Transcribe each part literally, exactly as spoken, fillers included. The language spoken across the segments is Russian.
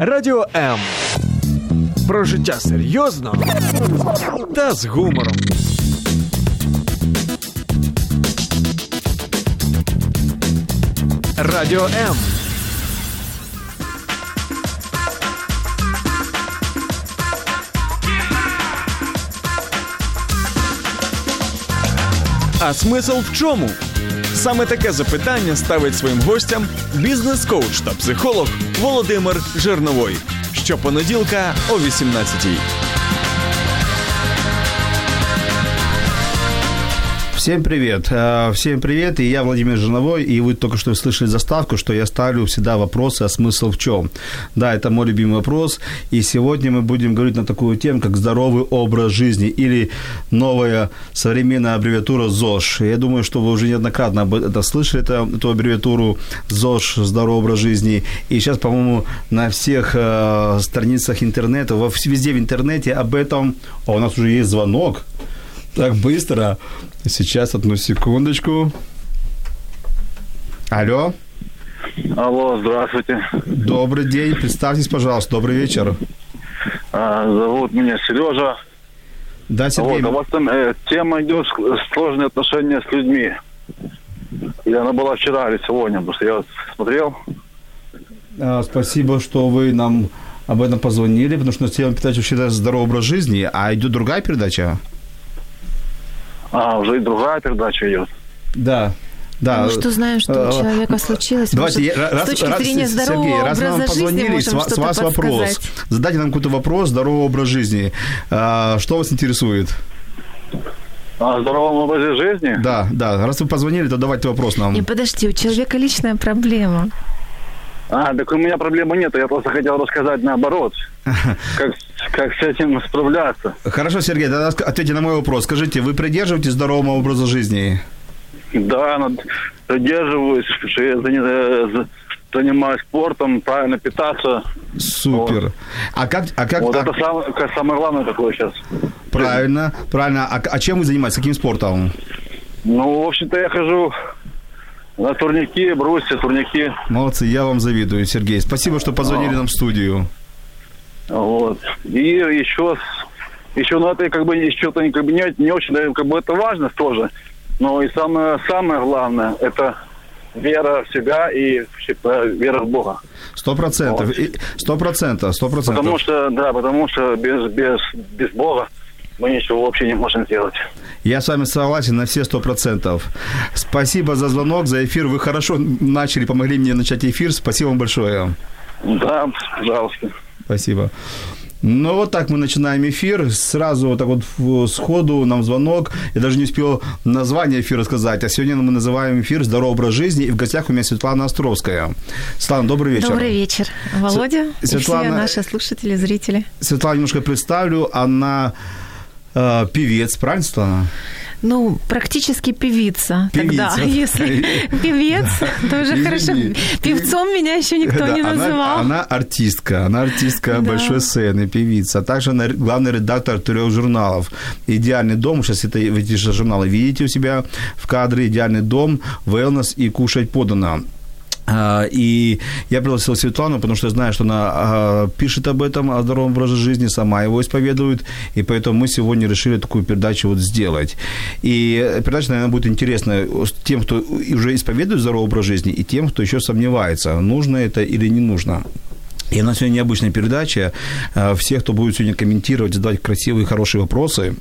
Радіо М. Про життя серйозно та з гумором. Радіо М. А смисл в чому? Саме таке запитання ставить своїм гостям бізнес-коуч та психолог Володимир Жирновой. Щопонеділка о вісімнадцятій. Всем привет. Всем привет. И я Владимир Жирновой. И вы только что слышали заставку, что я ставлю всегда вопросы, а смысл в чем. Да, это мой любимый вопрос. И сегодня мы будем говорить на такую тему, как здоровый образ жизни или новая современная аббревиатура ЗОЖ. Я думаю, что вы уже неоднократно это слышали, это, эту аббревиатуру ЗОЖ, здоровый образ жизни. И сейчас, по-моему, на всех э, страницах интернета, во, везде в интернете об этом... О, у нас уже есть звонок. Так быстро. Сейчас, одну секундочку. Алло. Алло, здравствуйте. Добрый день. Представьтесь, пожалуйста. Добрый вечер. А, зовут меня Сережа. Да, Сергей. Вот, а у вас там э, тема идет сложные отношения с людьми. И она была вчера или сегодня, потому что я смотрел. А, спасибо, что вы нам об этом позвонили, потому что тема передачи вообще «Здоровый образ жизни», а идет другая передача. А, уже и другая передача идет. Да. Да. Ну что знаем, что у человека случилось. Давайте, может, я, раз, с точки раз, зрения раз, здорового Сергей, образа раз нам позвонили, жизни, с, с вас подсказать. Вопрос. Задайте нам какой-то вопрос здорового образа жизни. А, что вас интересует? О здоровом образе жизни? Да, да. Раз вы позвонили, то давайте вопрос нам. Не, подожди, у человека личная проблема. А, так у меня проблемы нет, я просто хотел рассказать наоборот, как, как с этим справляться. Хорошо, Сергей, тогда ответьте на мой вопрос. Скажите, вы придерживаетесь здорового образа жизни? Да, придерживаюсь, что я занимаюсь спортом, правильно питаться. Супер. Вот. А как, а как, вот а... это сам, как самое главное такое сейчас. Правильно, правильно. А, а чем вы занимаетесь, каким спортом? Ну, в общем-то, я хожу... На турники, бросьте, турники. Молодцы, я вам завидую, Сергей. Спасибо, что позвонили а. нам в студию. Вот. И еще, еще, ну, это как бы что-то как бы, не, не очень, как бы это важно тоже. Но и самое, самое главное, это вера в себя и вера в Бога. Сто процентов. Сто процентов, сто процентов. Потому что, да, потому что без, без, без Бога мы ничего вообще не можем сделать. Я с вами согласен на все сто процентов. Спасибо за звонок, за эфир. Вы хорошо начали, помогли мне начать эфир. Спасибо вам большое. Да, пожалуйста. Спасибо. Ну, вот так мы начинаем эфир. Сразу вот так вот сходу нам звонок. Я даже не успел название эфира сказать. А сегодня мы называем эфир «Здоровый образ жизни». И в гостях у меня Світлана Островська. Светлана, добрый вечер. Добрый вечер, Володя. С... И Светлана... все наши слушатели, зрители. Светлана немножко представлю. Она... Певец, правильно, Светлана? Ну, практически певица. Певица. Тогда, если певец, то уже хорошо. Певцом меня еще никто не называл. Она артистка. Она артистка большой сцены, певица. А также она главный редактор трех журналов. «Идеальный дом». Сейчас это эти же журналы видите у себя в кадре. «Идеальный дом», «Wellness» и «Кушать подано». И я пригласил Светлану, потому что знаю, что она пишет об этом, о здоровом образе жизни, сама его исповедует, и поэтому мы сегодня решили такую передачу вот сделать. И передача, наверное, будет интересна тем, кто уже исповедует здоровый образ жизни, и тем, кто еще сомневается, нужно это или не нужно. И у нас сегодня необычная передача. Все, кто будет сегодня комментировать, задавать красивые, хорошие вопросы,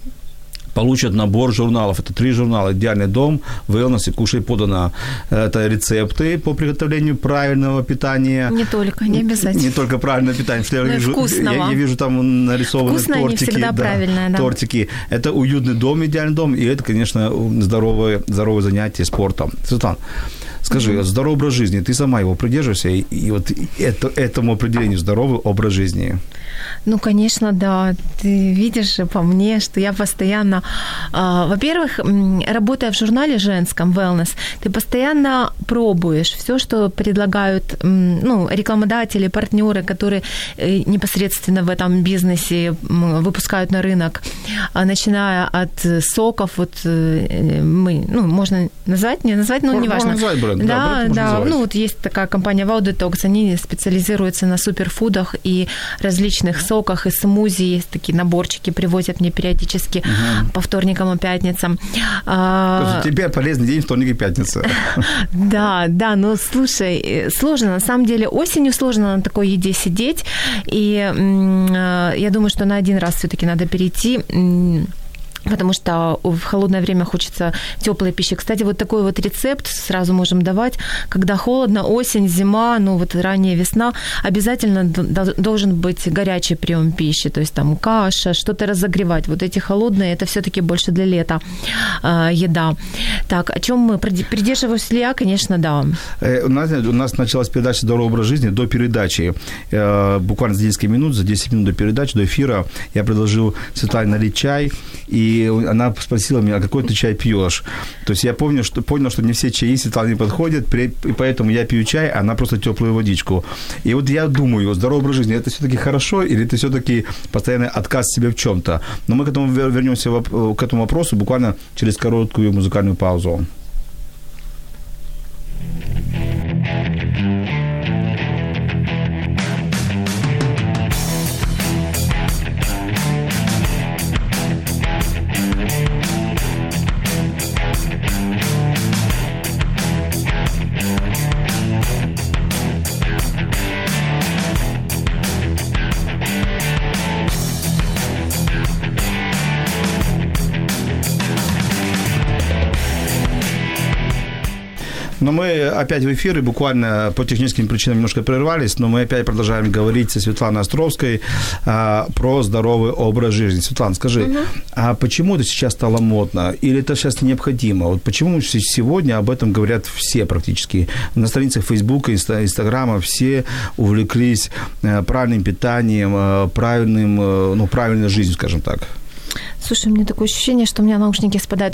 получат набор журналов. Это три журнала. «Идеальный дом», «Wellness» и «Кушай подано». Это рецепты по приготовлению правильного питания. Не только, не обязательно. Не только правильного питания. Что я, вижу, я, я вижу там нарисованные вкусное, тортики. Да, да. Тортики. Это уютный дом, «Идеальный дом». И это, конечно, здоровое, здоровое занятие спортом. Светлана, скажи, mm-hmm. здоровый образ жизни. Ты сама его придерживаешься? И, и вот это, этому определению здоровый образ жизни. Ну, конечно, да. Ты видишь по мне, что я постоянно Во-первых, работая в журнале женском Wellness, ты постоянно пробуешь все, что предлагают ну, рекламодатели, партнеры, которые непосредственно в этом бизнесе выпускают на рынок, начиная от соков, вот мы, ну, можно назвать, не назвать, но не важно. Назвать бренд, да, да, бренд да. Называть. Ну, вот есть такая компания ValdeTox, они специализируются на суперфудах и различных соках, и смузи, есть такие наборчики, привозят мне периодически угу. по вторникам и пятницам. Теперь полезный день, вторник и пятница. Да, да, но слушай, сложно, на самом деле осенью сложно на такой еде сидеть, и я думаю, что на один раз все-таки надо перейти, потому что в холодное время хочется тёплой пищи. Кстати, вот такой вот рецепт сразу можем давать. Когда холодно, осень, зима, ну вот ранняя весна, обязательно должен быть горячий приём пищи, то есть там каша, что-то разогревать. Вот эти холодные, это всё-таки больше для лета еда. Так, о чём мы? Придерживаюсь ли я? Конечно, да. У нас, у нас началась передача «Здоровый образ жизни» до передачи. Буквально за десять минут, за десять минут до передачи, до эфира, я предложил Светлане налить чай, и И она спросила меня, а какой ты чай пьёшь? То есть я помню, что, понял, что не все чаи Светлане подходят, и поэтому я пью чай, а она просто тёплую водичку. И вот я думаю, здоровый образ жизни, это всё-таки хорошо или это всё-таки постоянный отказ себе в чём-то? Но мы к этому вернёмся, к этому вопросу буквально через короткую музыкальную паузу. Но мы опять в эфире, буквально по техническим причинам немножко прервались, но мы опять продолжаем говорить со Светланой Островской а, про здоровый образ жизни. Светлана, скажи, угу. а почему это сейчас стало модно? Или это сейчас необходимо? Вот почему сегодня об этом говорят все практически? На страницах Фейсбука, Инстаграма все увлеклись правильным питанием, правильным, ну, правильной жизнью, скажем так. Слушай, у меня такое ощущение, что у меня наушники спадают.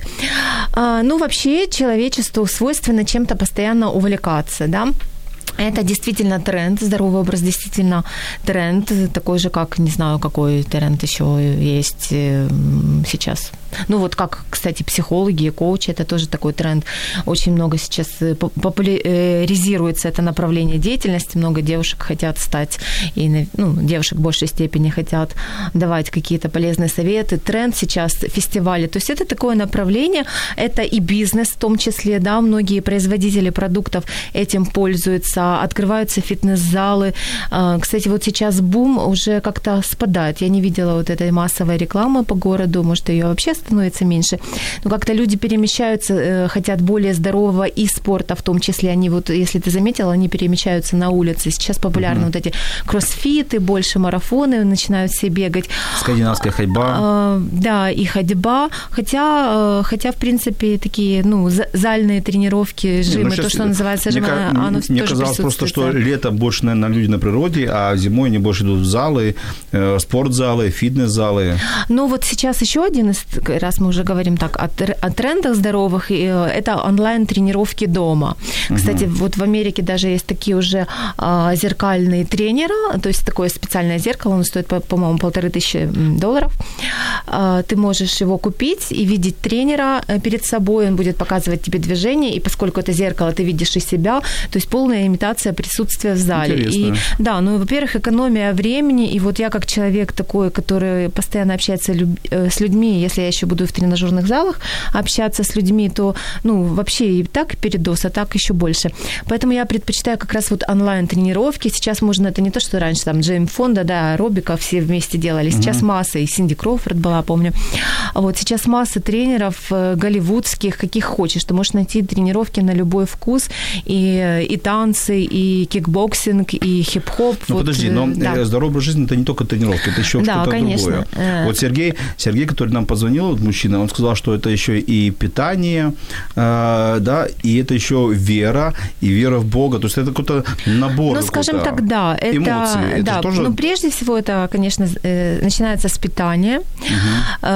А, ну, вообще, человечеству свойственно чем-то постоянно увлекаться, да? Это действительно тренд, здоровый образ действительно тренд, такой же, как, не знаю, какой тренд ещё есть сейчас. Ну вот как, кстати, психологи и коучи, это тоже такой тренд. Очень много сейчас популяризируется это направление деятельности, много девушек хотят стать, и ну, девушек в большей степени хотят давать какие-то полезные советы. Тренд сейчас, фестивали, то есть это такое направление, это и бизнес в том числе, да, многие производители продуктов этим пользуются, открываются фитнес-залы. Кстати, вот сейчас бум уже как-то спадает. Я не видела вот этой массовой рекламы по городу, может, её вообще становится меньше. Но как-то люди перемещаются, хотят более здорового и спорта в том числе. Они вот, если ты заметила, они перемещаются на улице. Сейчас популярны mm-hmm. вот эти кроссфиты, больше марафоны, начинают все бегать. Скандинавская ходьба. Да, и ходьба. Хотя, хотя в принципе, такие, ну, зальные тренировки, жимы, ну, то, что называется жимы, оно тоже присутствует. Просто, что летом больше, наверное, люди на природе, а зимой они больше идут в залы, спортзалы, фитнес-залы. Ну, вот сейчас ещё один из, раз мы уже говорим так, о, о трендах здоровых, это онлайн-тренировки дома. Кстати, угу. вот в Америке даже есть такие уже зеркальные тренеры, то есть такое специальное зеркало, оно стоит, по-моему, полторы тысячи долларов. Ты можешь его купить и видеть тренера перед собой, он будет показывать тебе движения, и поскольку это зеркало, ты видишь и себя, то есть полная имитация присутствия в зале. Интересно. И, да, ну, во-первых, экономия времени, и вот я как человек такой, который постоянно общается с людьми, если я ещё буду в тренажёрных залах общаться с людьми, то, ну, вообще и так передос, а так ещё больше. Поэтому я предпочитаю как раз вот онлайн-тренировки. Сейчас можно, это не то, что раньше, там, Джейм Фонда, да, аэробика все вместе делали. Сейчас угу. масса, и Синди Кроуфорд была, помню. Вот сейчас масса тренеров голливудских, каких хочешь. Ты можешь найти тренировки на любой вкус, и, и танцы, танцы, и кикбоксинг, и хип-хоп. Ну, вот, подожди, но да. здоровый образ жизни – это не только тренировки, это еще да, что-то конечно. другое. Вот Сергей, Сергей, который нам позвонил, вот мужчина, он сказал, что это еще и питание, э, да, и это еще вера, и вера в Бога. То есть это какой-то набор. Ну, скажем так, да. Это, эмоции. Это да, тоже... Ну, прежде всего, это, конечно, начинается с питания. Угу.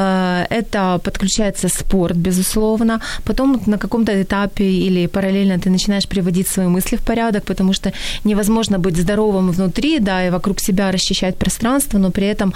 Это подключается спорт, безусловно. Потом на каком-то этапе или параллельно ты начинаешь приводить свои мысли в порядок, потому что невозможно быть здоровым внутри, да, и вокруг себя расчищать пространство, но при этом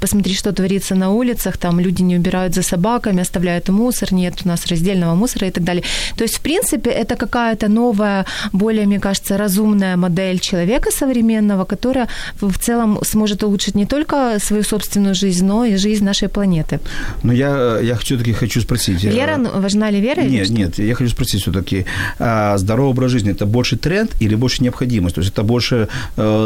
посмотри, что творится на улицах, там люди не убирают за собаками, оставляют мусор, нет у нас раздельного мусора и так далее. То есть, в принципе, это какая-то новая, более, мне кажется, разумная модель человека современного, которая в целом сможет улучшить не только свою собственную жизнь, но и жизнь нашей планеты. Но я, я все-таки хочу спросить. Вера, важна ли вера? Нет, нет, я хочу спросить все-таки, здоровый образ жизни – это больше тренд или больше необходимость? То есть это больше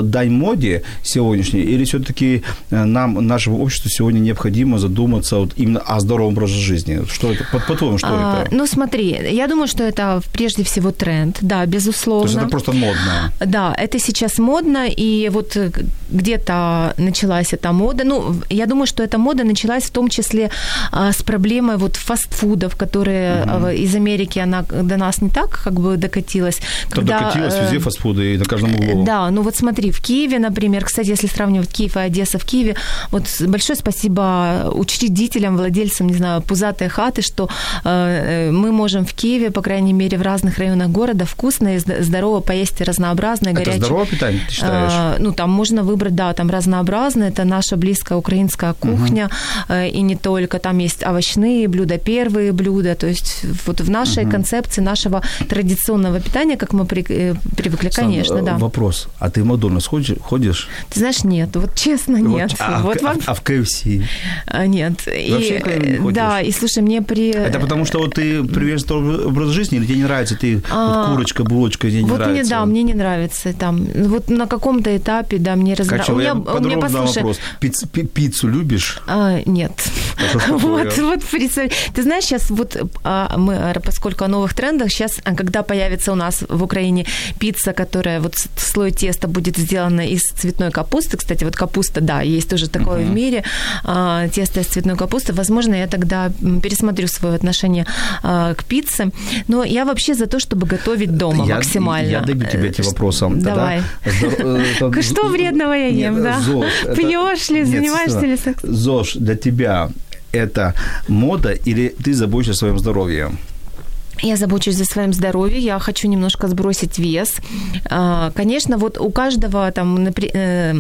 дань моде сегодняшней или все-таки нам, нашему обществу сегодня необходимо задуматься вот именно о здоровом образе жизни? Что это? По-твоему, что а, это? Ну, смотри, я думаю, что это прежде всего тренд, да, безусловно. То есть это просто модно? Да, это сейчас модно, и вот где-то началась эта мода. Ну, я думаю, что эта мода началась в том числе с проблемой вот фастфудов, которые угу. из Америки она до нас не так как бы докатилась. Там когда, докатилась везде фастфуды и на каждом углу. Да, ну вот смотри, в Киеве, например, кстати, если сравнивать Киев и Одесса, в Киеве вот большое спасибо учредителям, владельцам, не знаю, пузатой хаты, что э, мы можем в Киеве, по крайней мере, в разных районах города вкусно и здорово поесть разнообразное, горячее. Это здоровое питание, ты считаешь? Э, ну, там можно выбрать, да, там разнообразное, это наша близкая украинская кухня, угу. э, и не только, там есть овощные блюда, первые блюда, то есть вот в нашей угу. концепции нашего традиционного питания, как мы при, э, привыкли, Сам, конечно, да. Вопрос, а ты в Макдональдс ходишь, ходишь? Ты знаешь, нет, вот честно, нет. Вот, а, вот, а, вот, а в кей эф си? Нет. И, не да, и слушай, мне при... Это потому, что вот ты привержен здоровый образ жизни, или тебе не нравится, ты а, вот, курочка, булочка, тебе не вот нравится? Вот, да, мне не нравится. Там, вот на каком-то этапе, да, мне разобраться. Хочу, я подробно дам вопрос. Пиц, пиццу любишь? А, нет. Вот, вот, ты знаешь, сейчас вот мы, поскольку о новых трендах, сейчас, когда появится у нас в Украине пицца, которая вот слой теста будет сделана из цветной капусты. Кстати, вот капуста, да, есть тоже такое uh-huh. в мире. Тесто из цветной капусты. Возможно, я тогда пересмотрю свое отношение к пицце. Но я вообще за то, чтобы готовить дома я, максимально. Я добью тебя этим вопросом. Давай. Что вредного я ем, да? Пьёшь ли, занимаешься ли сексом? ЗОЖ для тебя это мода или ты заботишься о своем здоровье? Я забочусь за своим здоровьем, я хочу немножко сбросить вес. Конечно, вот у каждого там, например,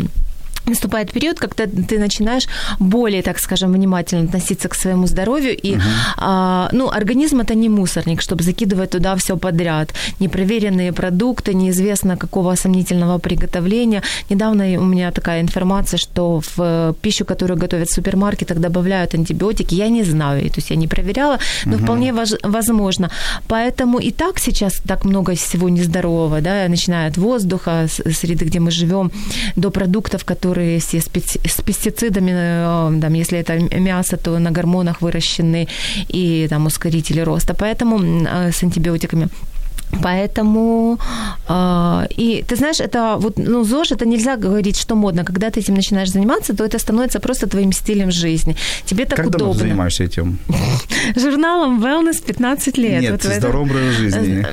наступает период, когда ты начинаешь более, так скажем, внимательно относиться к своему здоровью. И, uh-huh. а, ну, организм – это не мусорник, чтобы закидывать туда все подряд. Непроверенные продукты, неизвестно какого сомнительного приготовления. Недавно у меня такая информация, что в пищу, которую готовят в супермаркетах, добавляют антибиотики. Я не знаю, то есть я не проверяла, но uh-huh. вполне возможно. Поэтому и так сейчас так много всего нездорового, да, начиная от воздуха, среды, где мы живем, до продуктов, которые все с пестицидами, там, если это мясо, то на гормонах выращены и там ускорители роста, поэтому с антибиотиками. Поэтому, э, и ты знаешь, это вот, ну, ЗОЖ, это нельзя говорить, что модно. Когда ты этим начинаешь заниматься, то это становится просто твоим стилем жизни. Тебе так удобно. Когда ты занимаешься этим? Журналом Wellness пятнадцать лет. Нет, здоровый образ жизни.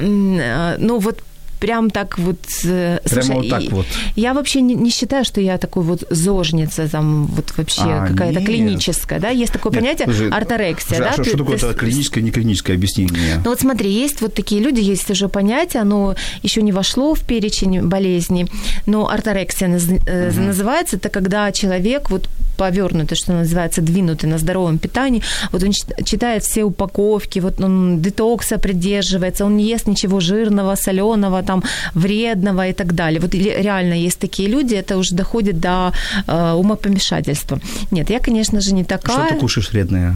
Ну, вот прям так вот... Прямо слушай, вот так и, вот. Я вообще не, не считаю, что я такой вот зожница, там, вот вообще а, какая-то нет. клиническая, да? Есть такое нет, понятие уже, орторексия, уже, да? Что, ты, что такое ты... клиническое, не клиническое объяснение? Ну вот смотри, есть вот такие люди, есть уже понятие, оно еще не вошло в перечень болезней, но орторексия наз... uh-huh. называется, это когда человек вот повёрнутый, что называется, двинутый на здоровом питании, вот он читает все упаковки, вот он детокса придерживается, он не ест ничего жирного, солёного, там, вредного и так далее. Вот реально есть такие люди, это уже доходит до э, умопомешательства. Нет, я, конечно же, не такая. Что ты кушаешь вредное?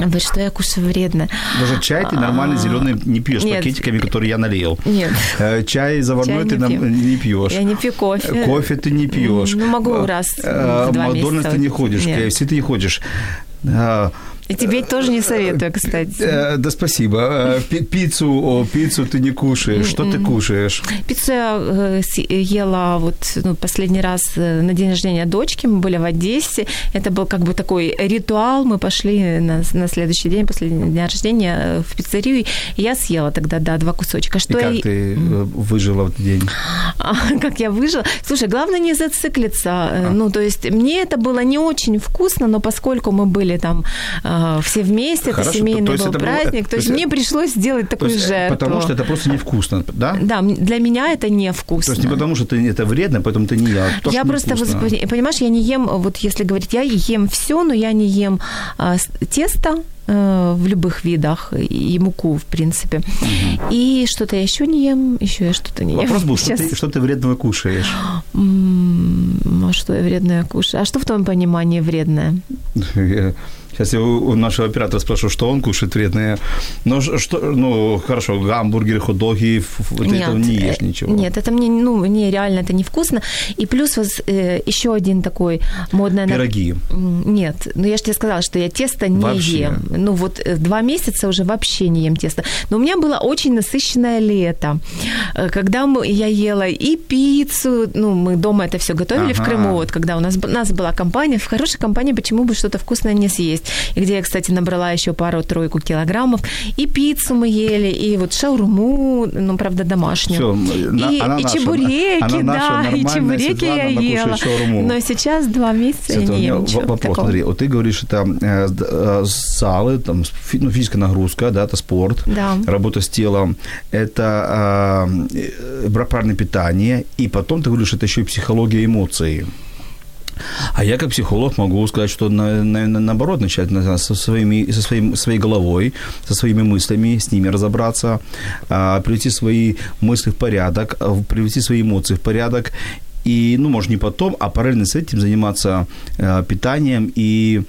Говорит, что я кушаю вредно. Даже чай ты нормально зеленый не пьешь нет. пакетиками, которые я налил. Нет. Чай заварной чай не ты пью. не пьешь. Я не пью кофе. Кофе ты не пьешь. Ну, могу раз в два месяца. В Макдональдс ты не ходишь, в кей эф си ты не ходишь. И тебе тоже не советую, кстати. Да, спасибо. Пиццу, о, пиццу ты не кушаешь. Что ты кушаешь? Пиццу я ела вот, ну, последний раз на день рождения дочки. Мы были в Одессе. Это был как бы такой ритуал. Мы пошли на, на следующий день после дня рождения в пиццерию. И я съела тогда, да, два кусочка. Что и как я... ты выжила в этот день? А, как я выжила? Слушай, главное не зациклиться. А. Ну, то есть мне это было не очень вкусно, но поскольку мы были там все вместе, хорошо, это семейный то, то был это праздник, было, то, то есть мне пришлось сделать такую есть, жертву. Потому что это просто невкусно, да? Да, для меня это невкусно. То есть не потому что это вредно, поэтому ты не ела. А я просто, воспри... понимаешь, я не ем, вот если говорить, я ем все, но я не ем а, тесто, в любых видах, и муку, в принципе. Угу. И что-то я ещё не ем, ещё я что-то не ем. Вопрос был, что ты, что ты вредного кушаешь? А что я вредное кушаю? А что в твоём понимании вредное? Сейчас я у нашего оператора спрошу, что он кушает вредное. Ну, что, ну хорошо, гамбургеры, хот-доги, вот нет, этого не ешь ничего. Нет, это мне, ну, мне реально это невкусно. И плюс вот, э, еще один такой модный... Пироги. Нет, ну я же тебе сказала, что я тесто не вообще. Ем. Ну вот два месяца уже вообще не ем тесто. Но у меня было очень насыщенное лето, когда мы, я ела и пиццу, ну мы дома это все готовили ага. в Крыму, вот когда у нас, у нас была компания, в хорошей компании почему бы что-то вкусное не съесть. И где я, кстати, набрала еще пару-тройку килограммов. И пиццу мы ели, и вот шаурму, ну, правда, домашнюю. Всё, и, она и наша, чебуреки, она наша, да, и чебуреки Светлана, я ела. Но сейчас два месяца Света, я не ем ничего вопрос, такого. Смотри, вот ты говоришь, это э, залы, там, фи, ну, физическая нагрузка, да, это спорт, да. Работа с телом, это э, правильное питание, и потом ты говоришь, это еще и психология эмоций. А я как психолог могу сказать, что, на, на, наоборот, начать на, со, своими, со своим, своей головой, со своими мыслями, с ними разобраться, а, привести свои мысли в порядок, а, привести свои эмоции в порядок. И, ну, может, не потом, а параллельно с этим заниматься э, питанием и,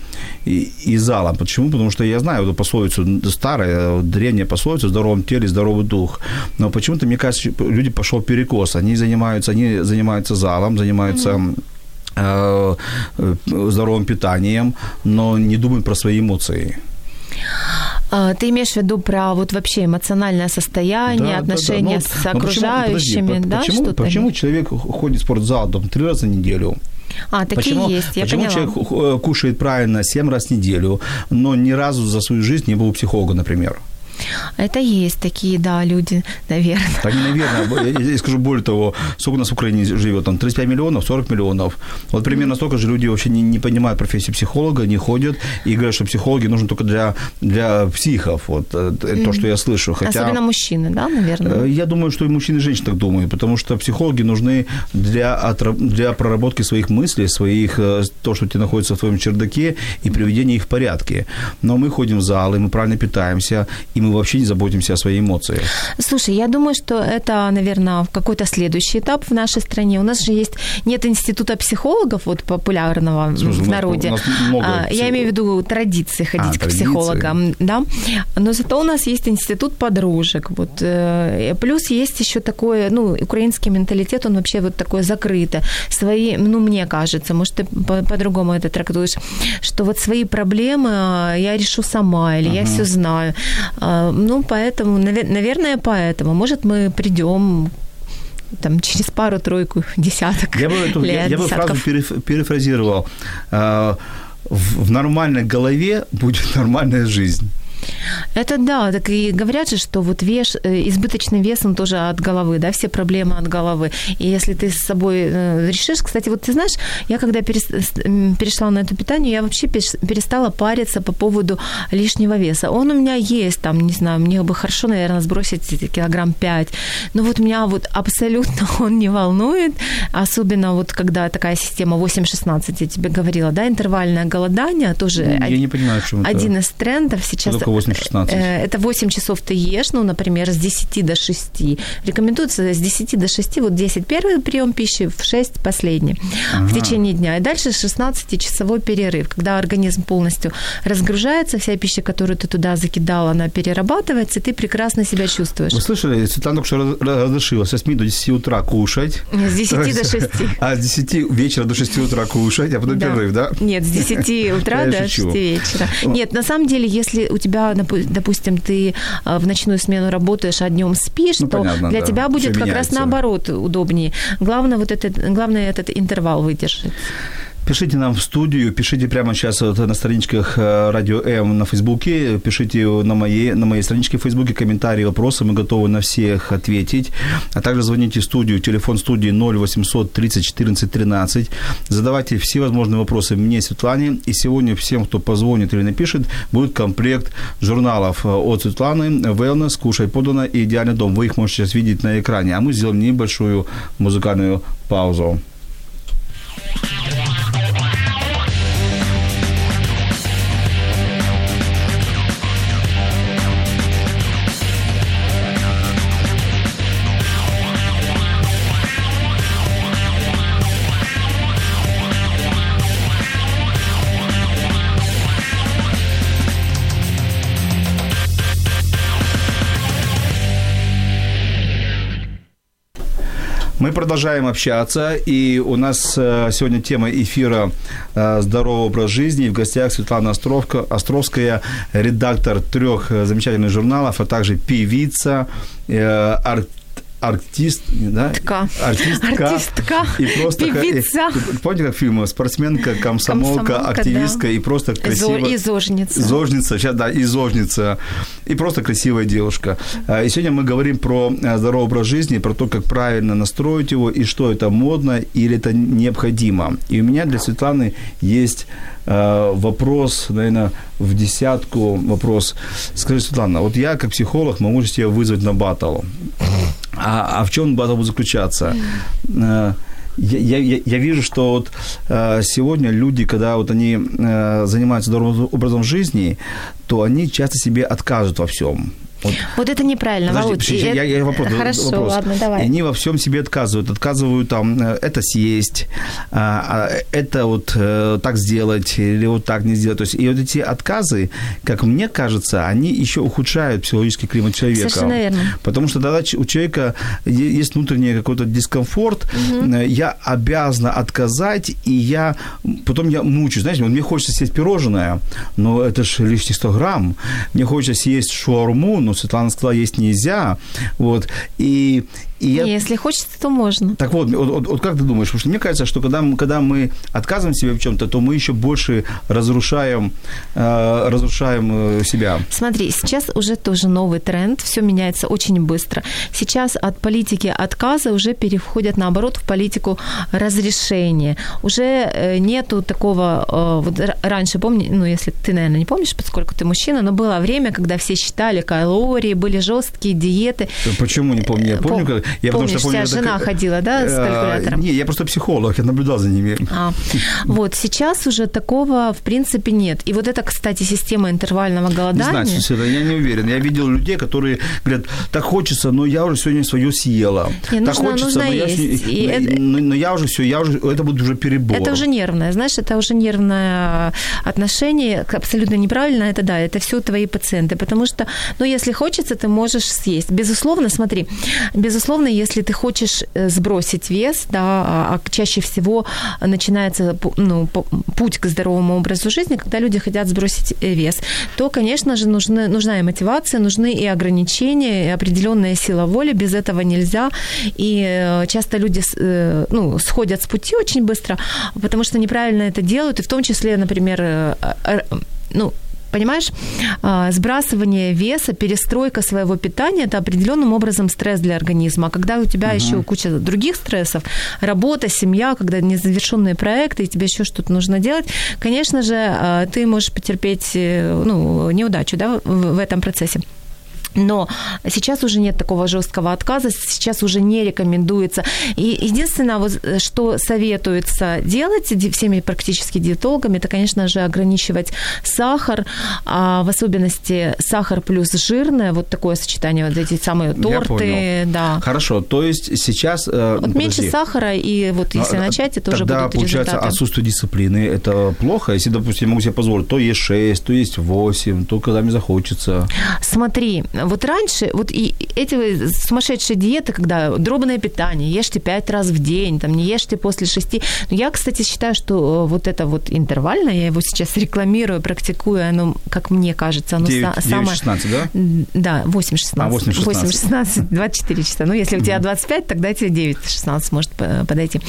и, и залом. Почему? Потому что я знаю эту пословицу, старая, древняя пословица, в здоровом теле, здоровый дух. Но почему-то, мне кажется, люди пошел перекос. Они занимаются, они занимаются залом, занимаются... Mm-hmm. здоровым питанием, но не думают про свои эмоции. Ты имеешь в виду про вот вообще эмоциональное состояние, да, отношения да, да. Ну, с окружающими, почему, подожди, да? Почему, что-то почему человек ходит в спортзал там, три раза в неделю? А, такие почему, есть, я почему поняла. Человек кушает правильно семь раз в неделю, но ни разу за свою жизнь не был у психолога, например? Это есть такие, да, люди, наверное. Так, наверное. Я, я скажу более того, сколько у нас в Украине живет, там, тридцать пять миллионов, сорок миллионов. Вот примерно столько же людей вообще не, не понимают профессию психолога, не ходят и говорят, что психологи нужны только для, для психов. Вот, mm-hmm. То, что я слышу. Хотя, особенно мужчины, да, наверное? Я думаю, что и мужчины, и женщины так думают, потому что психологи нужны для, для проработки своих мыслей, своих, то, что у тебя находится в твоем чердаке, и приведения их в порядке. Но мы ходим в зал, и мы правильно питаемся, и мы мы вообще не заботимся о своей эмоции. Слушай, я думаю, что это, наверное, какой-то следующий этап в нашей стране. У нас же есть, нет института психологов, вот популярного слушай, в народе. Я имею в виду традиции ходить а, к традиции. Психологам, да. Но зато у нас есть институт подружек. Вот. Плюс есть еще такой, ну, украинский менталитет, он вообще вот такой закрытый. Свои, ну, мне кажется, может, ты по- по-другому это трактуешь, что вот свои проблемы я решу сама, или ага. я все знаю. Ну, поэтому, наверное, поэтому. Может, мы придем там, через пару-тройку десяток я бы, эту, лет. Я, я бы фразу перефразировал. В нормальной голове будет нормальная жизнь. Это да, так и говорят же, что вот вес, избыточный вес, он тоже от головы, да, все проблемы от головы. И если ты с собой решишь, кстати, вот ты знаешь, я когда перешла на это питание, я вообще перестала париться по поводу лишнего веса. Он у меня есть, там, не знаю, мне бы хорошо, наверное, сбросить килограмм пять, но вот меня вот абсолютно он не волнует, особенно вот когда такая система восемь шестнадцать, я тебе говорила, да, интервальное голодание, тоже я один, не понимаю, в чем это. Один из трендов сейчас. восемь шестнадцать шестнадцать? Это восемь часов ты ешь, ну, например, с десяти до шести. Рекомендуется с десяти до шести, вот десять первый прием пищи, в шесть последний, ага. в течение дня. И дальше шестнадцатичасовой перерыв, когда организм полностью разгружается, вся пища, которую ты туда закидал, она перерабатывается, и ты прекрасно себя чувствуешь. Вы слышали, Светлана, что разрешила с восьми до десяти утра кушать. С десяти до шести. А с десяти вечера до шести утра кушать, а потом да. перерыв, да? Нет, с десяти утра до шести вечера. Нет, на самом деле, если у тебя, допустим, ты в ночную смену работаешь, а днем спишь, ну, то понятно, для да. тебя будет все как меняется. Раз наоборот удобнее. Главное, вот этот, главное этот интервал выдержать. Пишите нам в студию, пишите прямо сейчас вот на страничках Радио М на Фейсбуке, пишите на моей, на моей страничке в Фейсбуке комментарии, вопросы, мы готовы на всех ответить. А также звоните в студию, телефон студии ноль восемьсот тридцать четырнадцать тринадцать. Задавайте все возможные вопросы мне, Светлане. И сегодня всем, кто позвонит или напишет, будет комплект журналов от Светланы, Wellness, «Кушай подано» и «Идеальный дом». Вы их можете сейчас видеть на экране. А мы сделаем небольшую музыкальную паузу. Мы продолжаем общаться, и у нас сегодня тема эфира «Здоровый образ жизни». И в гостях Светлана Островская, редактор трех замечательных журналов, а также певица, артистка. Артист, да? Артистка. Артистка. И просто певица. Помните, как фильм? Спортсменка, комсомолка, комсомолка активистка да. и просто красивая. И зожница. Зожница, сейчас, да, и зожница. И просто красивая девушка. И сегодня мы говорим про здоровый образ жизни, про то, как правильно настроить его, и что это модно, или это необходимо. И у меня для Светланы есть вопрос, наверное, в десятку вопрос. Скажи, Светлана, вот я как психолог могу тебя вызвать на батл. А, а в чем батл будет заключаться? Я, я, я вижу, что вот сегодня люди, когда вот они занимаются здоровым образом жизни, то они часто себе откажут во всем. Вот. вот это неправильно, Володь. Я, я вопрос, Хорошо, вопрос. ладно, давай. Они во всем себе отказывают. Отказывают там, это съесть, это вот так сделать или вот так не сделать. То есть, и вот эти отказы, как мне кажется, они еще ухудшают психологический климат человека. Совершенно верно. Потому что тогда у человека есть внутренний какой-то дискомфорт. Угу. Я обязана отказать, и я потом я мучаюсь. Знаете, мне хочется съесть пирожное, но это же лишних сто грамм. Мне хочется съесть шаурму, ну, Светлана сказала, есть нельзя, вот, и... и я... Если хочется, то можно. Так вот, вот, вот, вот как ты думаешь, потому что мне кажется, что когда, когда мы отказываем себе в чем-то, то мы еще больше разрушаем, э, разрушаем себя. Смотри, сейчас уже тоже новый тренд, все меняется очень быстро. Сейчас от политики отказа уже переходят, наоборот, в политику разрешения. Уже нету такого, э, вот раньше, помню, ну, если ты, наверное, не помнишь, поскольку ты мужчина, но было время, когда все считали калории, были жесткие диеты. Почему не помню? Я помню, Пом... как... Я Помнишь, потому, что, помню, вся жена так... ходила, да, с калькулятором? Нет, я просто психолог, я наблюдал за ними. А. Вот, сейчас уже такого, в принципе, нет. И вот это, кстати, система интервального голодания. Не знаю, я не уверен. Я видел людей, которые говорят, так хочется, но я уже сегодня свое съела. Не, так нужно, хочется, нужно но, я сегодня... И это... но я уже все, я уже... это будет уже перебор. Это уже нервное, знаешь, это уже нервное отношение, абсолютно неправильно, это да, это все твои пациенты, потому что, ну, если хочется, ты можешь съесть. Безусловно, смотри, безусловно, если ты хочешь сбросить вес, да, а чаще всего начинается, ну, путь к здоровому образу жизни, когда люди хотят сбросить вес, то, конечно же, нужны, нужна и мотивация, нужны и ограничения, и определенная сила воли, без этого нельзя. И часто люди, ну, сходят с пути очень быстро, потому что неправильно это делают, и в том числе, например, ну, понимаешь, сбрасывание веса, перестройка своего питания – это определенным образом стресс для организма. А когда у тебя uh-huh. еще куча других стрессов, работа, семья, когда незавершенные проекты, и тебе еще что-то нужно делать, конечно же, ты можешь потерпеть, ну, неудачу, да, в этом процессе. Но сейчас уже нет такого жесткого отказа, сейчас уже не рекомендуется. И единственное, вот, что советуется делать всеми практически диетологами, это, конечно же, ограничивать сахар, а в особенности сахар плюс жирное, вот такое сочетание, вот эти самые торты. Да. Хорошо, то есть сейчас... Вот подожди. Меньше сахара, и вот если а, начать, это уже будут результаты. Тогда, получается, отсутствие дисциплины, это плохо? Если, допустим, я могу себе позволить, то есть шесть, то есть восемь, то когда мне захочется. Смотри, вот раньше, вот и эти сумасшедшие диеты, когда дробное питание, ешьте пять раз в день, там, не ешьте после шести. Но я, кстати, считаю, что вот это вот интервальное, я его сейчас рекламирую, практикую, оно, как мне кажется, оно самое... девять шестнадцать, да? Да, восемь шестнадцать. А, восемь шестнадцать. двадцать четыре часа. Ну, если у тебя двадцать пять, тогда тебе девять шестнадцать может подойти.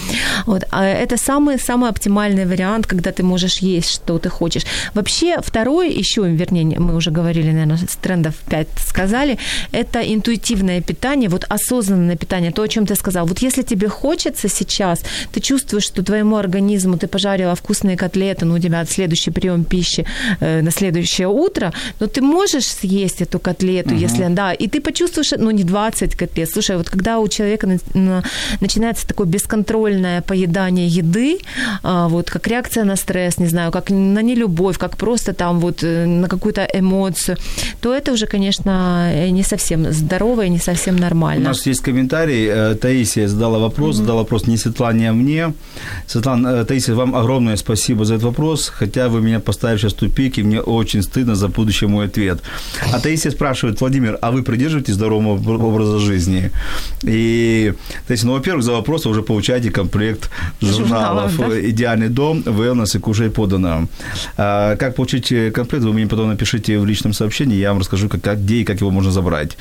Вот. А это самый, самый оптимальный вариант, когда ты можешь есть, что ты хочешь. Вообще, второй, еще, вернее, мы уже говорили, наверное, с трендов пять сказали, это интуитивное питание, вот осознанное питание, то, о чем ты сказал. Вот если тебе хочется сейчас, ты чувствуешь, что твоему организму ты пожарила вкусные котлеты, ну, у тебя следующий прием пищи э, на следующее утро, но ты можешь съесть эту котлету, угу. если, да, и ты почувствуешь, ну, не двадцать котлет. Слушай, вот когда у человека на, на, начинается такое бесконтрольное поедание еды, а, вот, как реакция на стресс, не знаю, как на нелюбовь, как просто там вот на какую-то эмоцию, то это уже, конечно, не совсем здорово и не совсем нормально. У нас есть комментарий. Таисия задала вопрос, mm-hmm. задала вопрос не Светлане, а мне. Светлана, Таисия, вам огромное спасибо за этот вопрос, хотя вы меня поставили сейчас в тупик, и мне очень стыдно за будущий мой ответ. А Таисия спрашивает: Владимир, а вы придерживаетесь здорового образа жизни? И, Таисия, ну, во-первых, за вопрос вы уже получаете комплект журналов да? «Идеальный дом», «Wellness» и «Кушай подано». А как получить комплект, вы мне потом напишите в личном сообщении, я вам расскажу, как, как, где и как его можно забрать.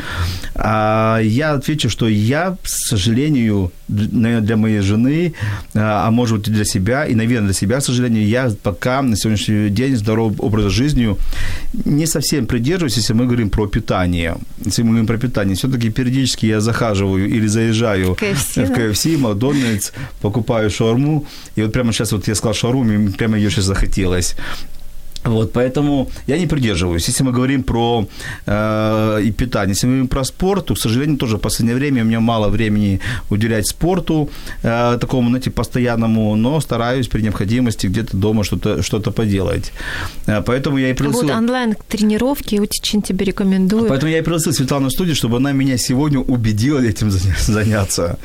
А я отвечу, что я, к сожалению, наверное, для моей жены, а может быть, для себя, и, наверное, для себя, к сожалению, я пока на сегодняшний день здоровым образом жизни не совсем придерживаюсь, если мы говорим про питание. Если мы говорим про питание, все-таки периодически я захаживаю или заезжаю кей эф си, в КФС, да? Макдональдс, покупаю шаурму, и вот прямо сейчас вот я сказал шаурму, и прямо ее сейчас захотелось. Вот, поэтому я не придерживаюсь. Если мы говорим про э, и питание, если мы говорим про спорт, то, к сожалению, тоже в последнее время у меня мало времени уделять спорту э, такому, знаете, постоянному, но стараюсь при необходимости где-то дома что-то, что-то поделать. Поэтому я и пригласил... Вот онлайн-тренировки очень тебе рекомендую. Поэтому я и пригласил Светлану в студию, чтобы она меня сегодня убедила этим заняться.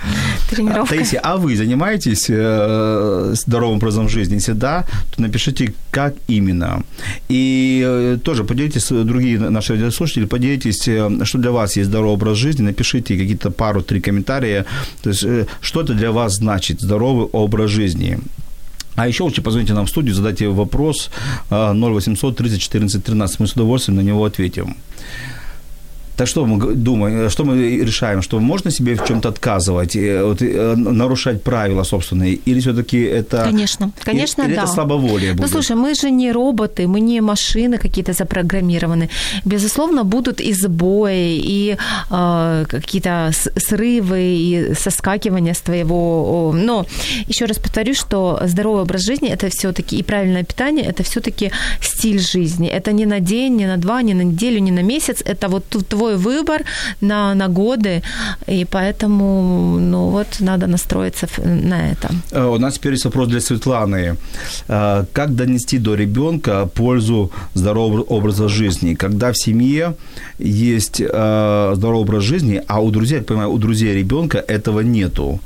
Тренировка. Таисия, а вы занимаетесь здоровым образом жизни? Если да, то напишите, как именно. И тоже поделитесь, другие наши радиослушатели, поделитесь, что для вас есть здоровый образ жизни, напишите какие-то пару-три комментария, то есть что это для вас значит здоровый образ жизни. А еще лучше позвоните нам в студию, задайте вопрос ноль восемьсот тридцать четырнадцать тринадцать, мы с удовольствием на него ответим. Так что мы думаем, что мы решаем, что можно себе в чем-то отказывать, вот, нарушать правила собственные, или все-таки это, конечно, конечно, или, или да. это слабоволие будет? Ну, слушай, мы же не роботы, мы не машины какие-то запрограммированные. Безусловно, будут и сбои, и э, какие-то срывы, и соскакивания с твоего... Но еще раз повторю, что здоровый образ жизни это все-таки, и правильное питание, это все-таки стиль жизни. Это не на день, не на два, не на неделю, не на месяц, это вот твой выбор на, на годы, и поэтому, ну вот, надо настроиться на это. У нас теперь есть вопрос для Светланы. Как донести до ребенка пользу здорового образа жизни? Когда в семье есть здоровый образ жизни, а у друзей, я понимаю, у друзей ребенка этого нету.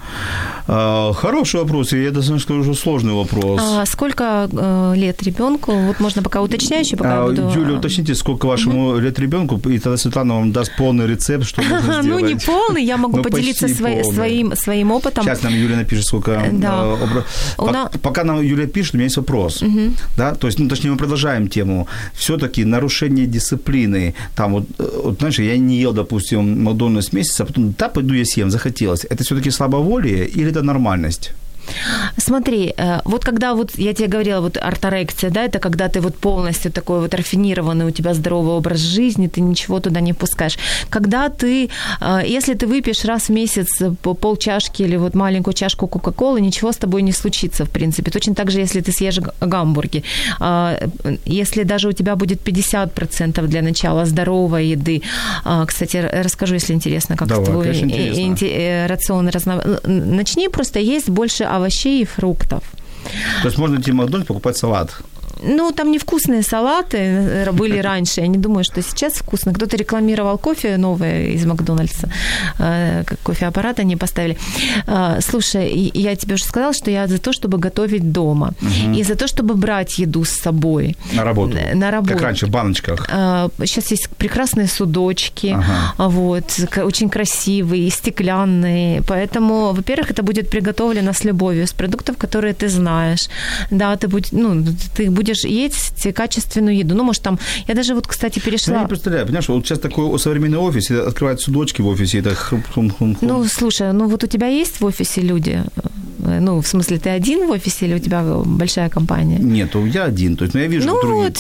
Хороший вопрос, и я даже скажу, что сложный вопрос. А сколько лет ребенку? Вот можно пока уточняющий, пока а, буду... Юля, уточните, сколько вашему угу. лет ребенку, и тогда Светлана вам даст полный рецепт, что можно сделать. Ну, не полный, я могу ну, поделиться свои, своим, своим опытом. Сейчас нам Юля напишет, сколько... Да. Обра... Она... Пока нам Юля пишет, у меня есть вопрос. Угу. Да? То есть, ну, точнее, мы продолжаем тему. Все-таки нарушение дисциплины. Там вот, вот, знаешь, я не ел, допустим, Макдональдс месяц, а потом, да, пойду я съем, захотелось. Это все-таки слабоволие или это нормальность? смотри, вот когда вот, я тебе говорила, вот орторексия, да, это когда ты вот полностью такой вот рафинированный, у тебя здоровый образ жизни, ты ничего туда не впускаешь. Когда ты, если ты выпьешь раз в месяц полчашки или вот маленькую чашку кока-колы, ничего с тобой не случится, в принципе. Точно так же, если ты съешь гамбурги. Если даже у тебя будет пятьдесят процентов для начала здоровой еды, кстати, расскажу, если интересно, как Давай, твой интересно. рацион разнообразный. Начни просто есть больше овощей и фруктов. То есть можно идти в Макдональдс покупать салат? Ну, там невкусные салаты были раньше. Я не думаю, что сейчас вкусно. Кто-то рекламировал кофе новое из Макдональдса. Кофеаппарат они поставили. Слушай, я тебе уже сказала, что я за то, чтобы готовить дома. Угу. И за то, чтобы брать еду с собой. На работу. На работу. Как раньше, в баночках. Сейчас есть прекрасные судочки. Ага. Вот, очень красивые, стеклянные. Поэтому, во-первых, это будет приготовлено с любовью, с продуктов, которые ты знаешь. Да, ты будешь... Ну, ты будешь есть качественную еду. Ну, может, там... Я даже вот, кстати, перешла... Я не представляю, понимаешь, вот сейчас такой современный офис, открывают судочки в офисе, и так хрум-хрум-хрум. Ну, слушай, ну вот у тебя есть в офисе люди? Ну, в смысле, ты один в офисе или у тебя большая компания? Нет, я один. То есть, ну, я вижу ну, другие... вот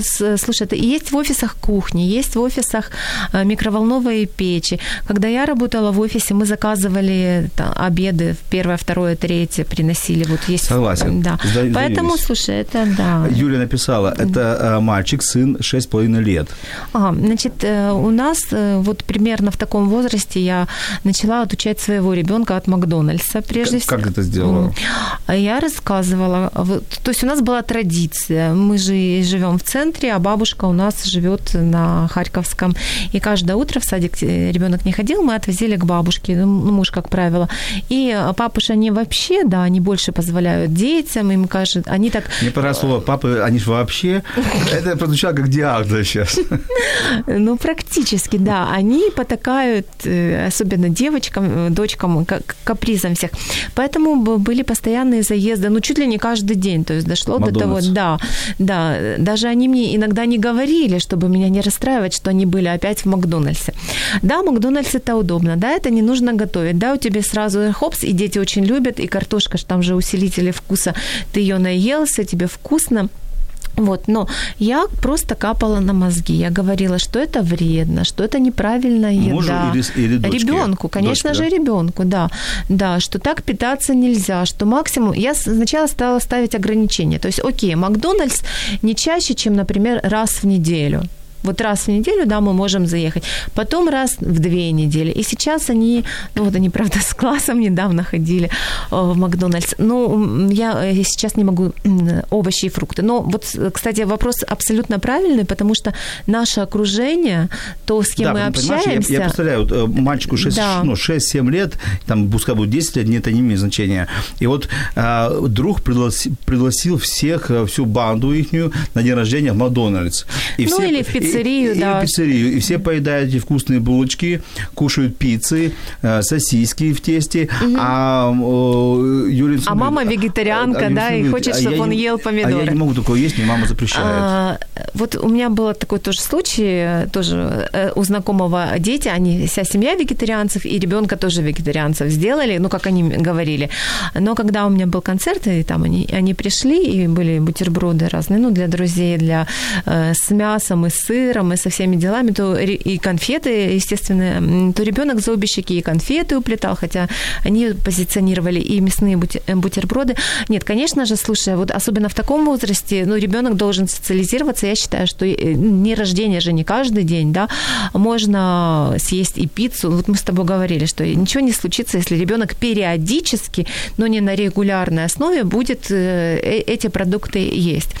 все. Слушай, это есть в офисах кухни, есть в офисах микроволновые печи. Когда я работала в офисе, мы заказывали там, обеды первое, второе, третье, приносили. Вот есть... Согласен. Да. Сдаю, Поэтому, здаюсь. слушай, это да. Юля написала, это мальчик, сын шесть с половиной лет. А, значит, у нас вот примерно в таком возрасте я начала отучать своего ребенка от Макдональдса. Прежде всего. Как это сделала? Я рассказывала. То есть у нас была традиция. Мы же живем в центре, а бабушка у нас живет на Харьковском. И каждое утро в садик ребенок не ходил, мы отвозили к бабушке. Ну, муж, как правило. И папуши, они вообще, да, они больше позволяют детям. Им кажется, они так... Мне поросло, папы, они же вообще... Это прозвучало как диагноз сейчас. Ну, практически, да. Они потакают, особенно девочкам, дочкам, капризам всех. Поэтому были постоянные заезды, ну, чуть ли не каждый день. То есть дошло Макдональдс. до того... Да, да. Даже они мне иногда не говорили, чтобы меня не расстраивать, что они были опять в Макдональдсе. Да, Макдональдс это удобно, да, это не нужно готовить. Да, у тебя сразу хопс, и дети очень любят, и картошка, там же усилители вкуса. Ты ее наелся, тебе вкусно. Вот, но я просто капала на мозги. Я говорила, что это вредно, что это неправильная еда. Мужу или, или дочке. Ребёнку, конечно Дочка, же, да? ребёнку, да. Да, что так питаться нельзя, что максимум... Я сначала стала ставить ограничения. То есть, окей, Макдональдс не чаще, чем, например, раз в неделю. Вот раз в неделю, да, мы можем заехать. Потом раз в две недели. И сейчас они, ну вот они, правда, с классом недавно ходили в Макдональдс. Ну, я сейчас не могу овощи и фрукты. Но вот, кстати, вопрос абсолютно правильный, потому что наше окружение, то, с кем да, мы общаемся... Я, я представляю, вот, мальчику шесть, да. ну, шесть-семь лет, там, пускай будет десять лет, нет, это не имеет значения. И вот э, друг пригласил, пригласил всех, всю банду ихнюю на день рождения в Макдональдс. И ну, все... или в пиццерию. Пиццерию, и, да. и пиццерию. И все поедают эти вкусные булочки, кушают пиццы, сосиски в тесте. Угу. А, Юлин, а мама вегетарианка, а, да, и хочет, а чтобы он не, ел помидоры. А я не могу такое есть, мне мама запрещает. А, вот у меня был такой тоже случай, тоже у знакомого дети, они, вся семья вегетарианцев, и ребенка тоже вегетарианцев сделали, ну, как они говорили. Но когда у меня был концерт, и там они, они пришли, и были бутерброды разные, ну, для друзей, для, с мясом и с сыром, и со всеми делами, то и конфеты, естественно, то ребенок за обе щеки и конфеты уплетал, хотя они позиционировали и мясные бутерброды. Нет, конечно же, слушай, вот особенно в таком возрасте, ну, ребенок должен социализироваться. Я считаю, что не рождение же не каждый день, да, можно съесть и пиццу. Вот мы с тобой говорили, что ничего не случится, если ребенок периодически, но не на регулярной основе будет эти продукты есть.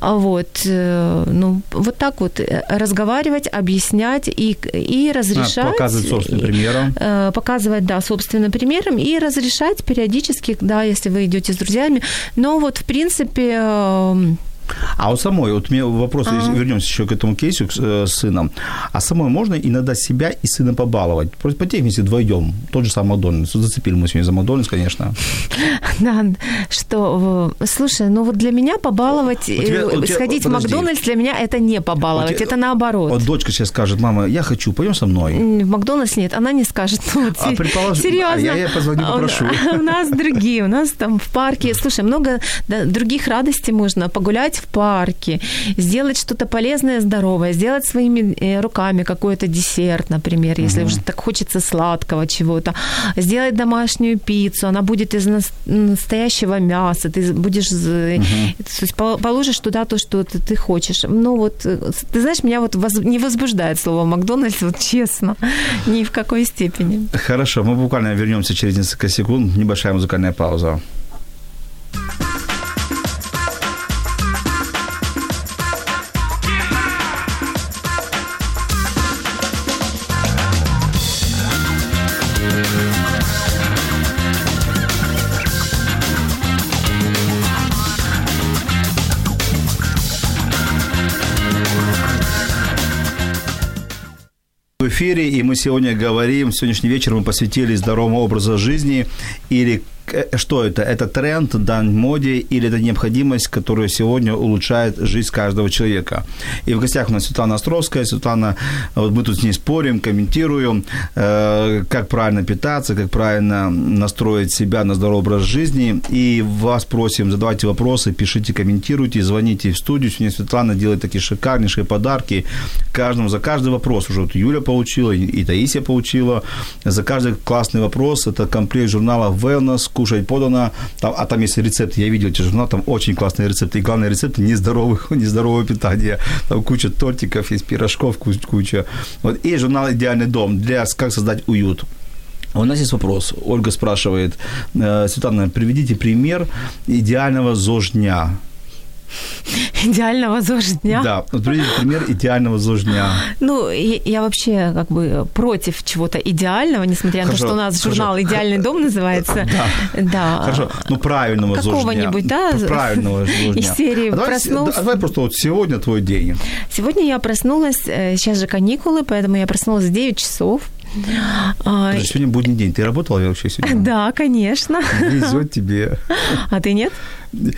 Вот, ну, вот так вот. Разговаривать, объяснять и, и разрешать. А, показывать собственным примером. И, показывать, да, собственным примером и разрешать периодически, да, если вы идете с друзьями. Но вот, в принципе... А у самой, вот мне вопрос, uh-huh. вернемся еще к этому кейсу с, э, с сыном. А самой можно иногда себя и сына побаловать? Просто по технике вдвоем. Тот же самый Макдональдс. Зацепили мы сегодня за Макдональдс, конечно. Да, что... Слушай, ну вот для меня побаловать, у тебя, у тебя, сходить подожди. в Макдональдс для меня это не побаловать, тебя, это наоборот. Вот дочка сейчас скажет: мама, я хочу, пойдем со мной. В Макдональдс нет, она не скажет. Ну, вот, а предположим, серьезно. Я, я позвоню, попрошу. У нас другие, у нас там в парке. Слушай, много других радостей можно. Погулять в парке, сделать что-то полезное, здоровое, сделать своими руками какой-то десерт, например, если mm-hmm. уже так хочется сладкого чего-то, сделать домашнюю пиццу, она будет из настоящего мяса, ты будешь, mm-hmm. положишь туда то, что ты хочешь. Ну вот, ты знаешь, меня вот воз... не возбуждает слово Макдональдс, вот честно, ни в какой степени. Хорошо, мы буквально вернемся через несколько секунд, небольшая музыкальная пауза. Эфире, и мы сегодня говорим, сегодняшний вечер мы посвятили здоровому образу жизни, или что это? Это тренд, дань моде, или это необходимость, которая сегодня улучшает жизнь каждого человека. И в гостях у нас Світлана Островська. Светлана, вот мы тут с ней спорим, комментируем, э, как правильно питаться, как правильно настроить себя на здоровый образ жизни. И вас просим, задавайте вопросы, пишите, комментируйте, звоните в студию. Сегодня Светлана делает такие шикарнейшие подарки каждому за каждый вопрос. Уже вот Юля получила, и Таисия получила. За каждый классный вопрос. Это комплект журнала Wellness, кушать подано, там, а там есть рецепты, я видел эти журналы, там очень классные рецепты, и главные рецепты нездоровых, нездорового питания, там куча тортиков, есть пирожков, куча, вот, и журнал «Идеальный дом», для «Как создать уют». У нас есть вопрос, Ольга спрашивает: Светлана, приведите пример идеального ЗОЖ-дня. Идеального ЗОЖ-дня? Да, вот приведите пример идеального ЗОЖ-дня. Ну, я, я вообще как бы против чего-то идеального, несмотря на то, что у нас журнал «Идеальный дом» называется. Да. да. Хорошо, ну, правильного ЗОЖ-дня. Какого-нибудь, да? Правильного ЗОЖ-дня. Из серии проснулся. Давай просто вот сегодня твой день. Сегодня я проснулась, сейчас же каникулы, поэтому я проснулась в девять часов. А, сегодня будний день. Ты работала вообще сегодня? Да, конечно. Везет тебе. А ты нет?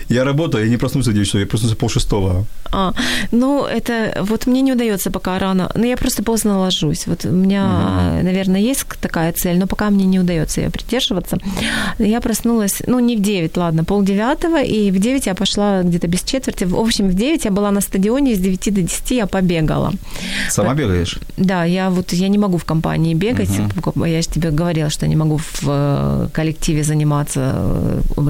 Я работаю, я не проснулся в девять часов, я проснулся в полшестого. А, ну, это вот мне не удается пока рано. Но я просто поздно ложусь. Вот у меня, uh-huh. наверное, есть такая цель, но пока мне не удается ее придерживаться. Я проснулась, ну, не в девять, ладно, полдевятого, и в девять я пошла где-то без четверти. В общем, в девять я была на стадионе, с девяти до десяти я побегала. Сама бегаешь? Да, я вот я не могу в компании бегать. Uh-huh. Я же тебе говорила, что не могу в коллективе заниматься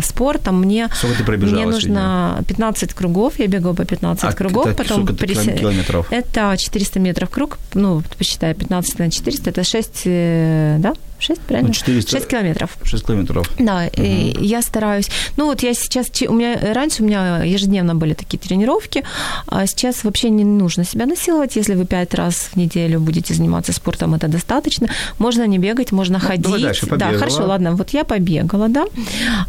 спортом. Мне... Мне нужно пятнадцать кругов, я бегаю по пятнадцать кругов. Это потом прис... километров? Это четыреста метров круг, ну, посчитай, пятнадцать на четыреста, это шесть, да? шесть, правильно? Ну, четыреста, шесть километров. шесть километров. Да, угу. И я стараюсь. Ну, вот я сейчас... У меня, раньше у меня ежедневно были такие тренировки, а сейчас вообще не нужно себя насиловать. Если вы пять раз в неделю будете заниматься спортом, это достаточно. Можно не бегать, можно ну, ходить. Давай дальше, побегала. Да, хорошо, ладно. Вот я побегала, да.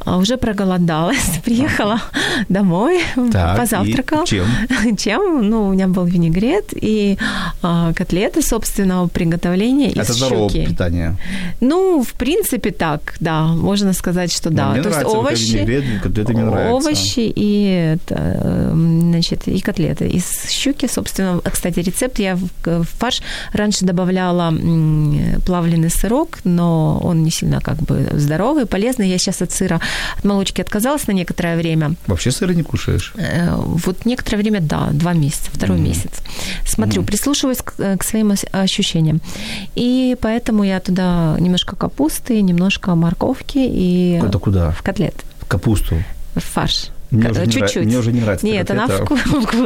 А уже проголодалась, приехала а. домой, так, позавтракала. Чем? Чем? Ну, у меня был винегрет и а, котлеты собственного приготовления из щуки. Это здоровое питание. Ну, в принципе, так, да, можно сказать, что да. Мне То нравится, есть овощи, винегрет, котлеты мне нравятся. Овощи и, значит, и котлеты из щуки, собственно. Кстати, рецепт я в фарш раньше добавляла плавленый сырок, но он не сильно как бы здоровый, полезный. Я сейчас от сыра, от молочки отказалась на некоторое время. Вообще сыра не кушаешь? Вот некоторое время, да, два месяца, второй mm. месяц. Смотрю, mm. прислушиваюсь к, к своим ощущениям. И поэтому я туда... Немножко капусты, немножко морковки и... Это куда? В котлет. В капусту? В фарш. Мне уже чуть-чуть. Не, мне уже не нравится. Нет, она, вку...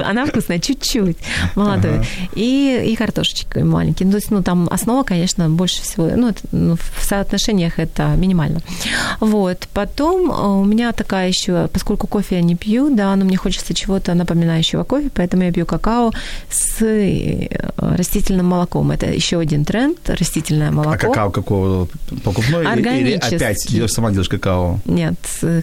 она вкусная, чуть-чуть, молодой. Ага. И, и картошечка маленькая. То есть, ну, там основа, конечно, больше всего, ну, это, ну, в соотношениях это минимально. Вот, потом у меня такая еще, поскольку кофе я не пью, да, но мне хочется чего-то напоминающего кофе, поэтому я пью какао с растительным молоком. Это еще один тренд, растительное молоко. А какао какого? Покупной? Органический. Или опять сама делаешь какао? Нет,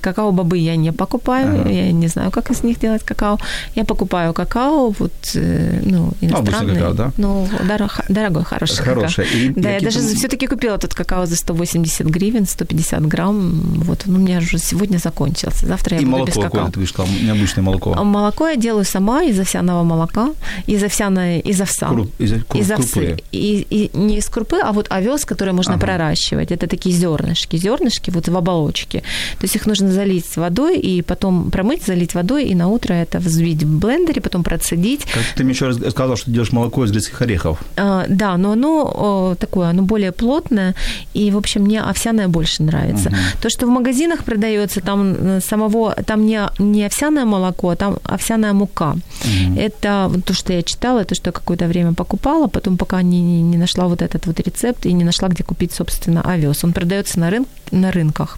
какао-бобы я не покупаю, ага. я не знаю, как из них делать какао. Я покупаю какао, вот, ну, иностранный. Какао, да? Ну, дорого, дорогой, хороший хорошее. Какао. И, да, я даже там... все-таки купила этот какао за сто восемьдесят гривен, сто пятьдесят грамм. Вот, он у меня уже сегодня закончился. Завтра я и буду молоко, без какао. И молоко, ты видишь, необычное молоко. Молоко я делаю сама из овсяного молока, из овсяной, из овса. Круп, из, круп, из овсы. И, и не из крупы, а вот овес, который можно ага. проращивать. Это такие зернышки. Зернышки вот в оболочке. То есть их нужно залить водой и потом промыть, залить водой, и на утро это взбить в блендере, потом процедить. Как ты мне еще раз сказал, что ты делаешь молоко из грецких орехов. А, да, но оно о, такое, оно более плотное, и, в общем, мне овсяное больше нравится. Угу. То, что в магазинах продается, там самого, там не, не овсяное молоко, а там овсяная мука. Угу. Это то, что я читала, то, что я какое-то время покупала, потом пока не, не нашла вот этот вот рецепт и не нашла, где купить, собственно, овес. Он продается на, рын, на рынках.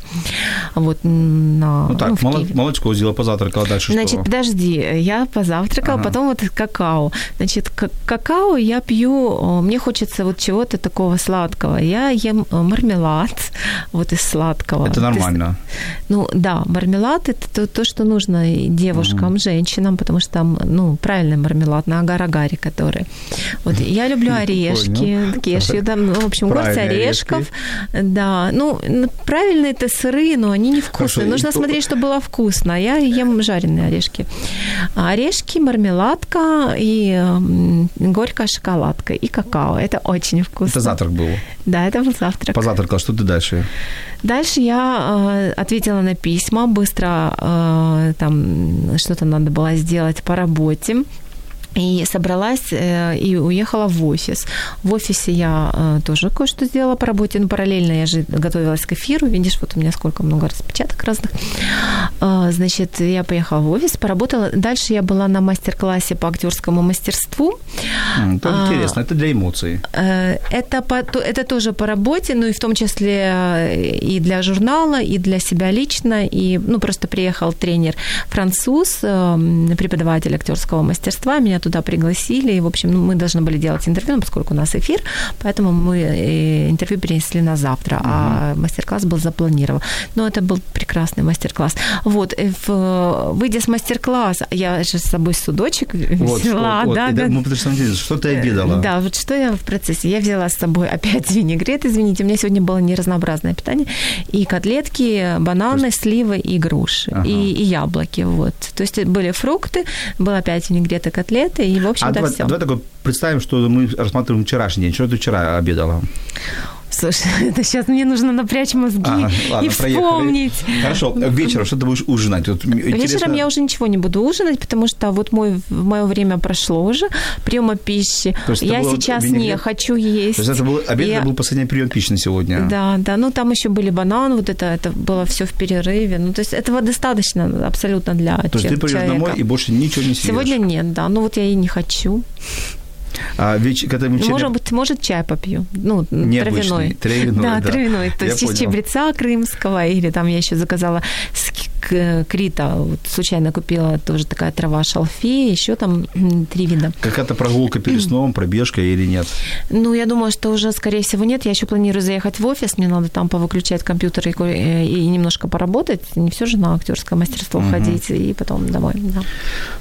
Вот, на, ну так, ну, в мол, молочко взяла, позавтракала, дальше Значит, что? подожди, я позавтракала, ага. потом вот какао. Значит, к- какао я пью, мне хочется вот чего-то такого сладкого. Я ем мармелад вот из сладкого. Это нормально? Ты, ну да, мармелад – это то, то, что нужно девушкам, mm-hmm. женщинам, потому что там, ну, правильный мармелад на агар-агаре, который. Вот, я люблю орешки, кешью, там, в общем, горсть орешков. Да, ну, правильные это сыры, но они невкусные. Хорошо, нужно смотреть, что было вкусно. Я ем жареные орешки. Орешки, мармеладка и горькая шоколадка, и какао. Это очень вкусно. Это завтрак был? Да, это был завтрак. Позавтракал. Что ты дальше? Дальше я э, ответила на письма. Быстро э, там что-то надо было сделать по работе. И собралась и уехала в офис. В офисе я тоже кое-что сделала по работе. Ну, параллельно я же готовилась к эфиру. Видишь, вот у меня сколько много распечаток разных. Значит, я поехала в офис, поработала. Дальше я была на мастер-классе по актерскому мастерству. Это интересно, это для эмоций. Это, по, это тоже по работе, ну и в том числе и для журнала, и для себя лично. И, ну, просто приехал тренер-француз, преподаватель актерского мастерства. Меня туда пригласили, и, в общем, ну, мы должны были делать интервью, ну, поскольку у нас эфир, поэтому мы интервью перенесли на завтра, угу. а мастер-класс был запланирован. Но это был прекрасный мастер-класс. Вот, в, выйдя с мастер-класса, я же с собой судочек вот, взяла. Вот, да, вот, да, да. Мы подождем, что ты обедала? Да, вот что я в процессе. Я взяла с собой опять винегрет, извините, у меня сегодня было неразнообразное питание, и котлетки, бананы, есть... сливы и груши, ага. и, и яблоки, вот. То есть были фрукты, был опять винегрет и котлетки, и, в общем-то, а давай, всё. Давай такой представим, что мы рассматриваем вчерашний день. Что ты вчера обедала? Слушай, это сейчас мне нужно напрячь мозги ага, ладно, и вспомнить. Проехали. Хорошо, вечером что ты будешь ужинать? Вот вечером интересно... я уже ничего не буду ужинать, потому что вот мой, мое время прошло уже, приема пищи. Я сейчас винегрет? не хочу есть. То есть это был обед, я... это был последний прием пищи на сегодня? Да, да, ну там еще были бананы, вот это, это было все в перерыве. Ну, то есть этого достаточно абсолютно для человека. То есть ты придешь домой и больше ничего не съешь? Сегодня нет, да, ну вот я и не хочу. А веч... вечеря... Может быть, может, чай попью. Ну, травяной. травяной. Да, да, травяной. То я есть понял. Из чабреца крымского, или там я еще заказала с Крита, вот, случайно купила тоже такая трава шалфея, еще там три вида. Какая-то прогулка перед сном, пробежка или нет? Ну, я думаю, что уже, скорее всего, нет. Я еще планирую заехать в офис, мне надо там повыключать компьютер и, и немножко поработать. Не все же на актерское мастерство угу. ходить и потом домой. Да.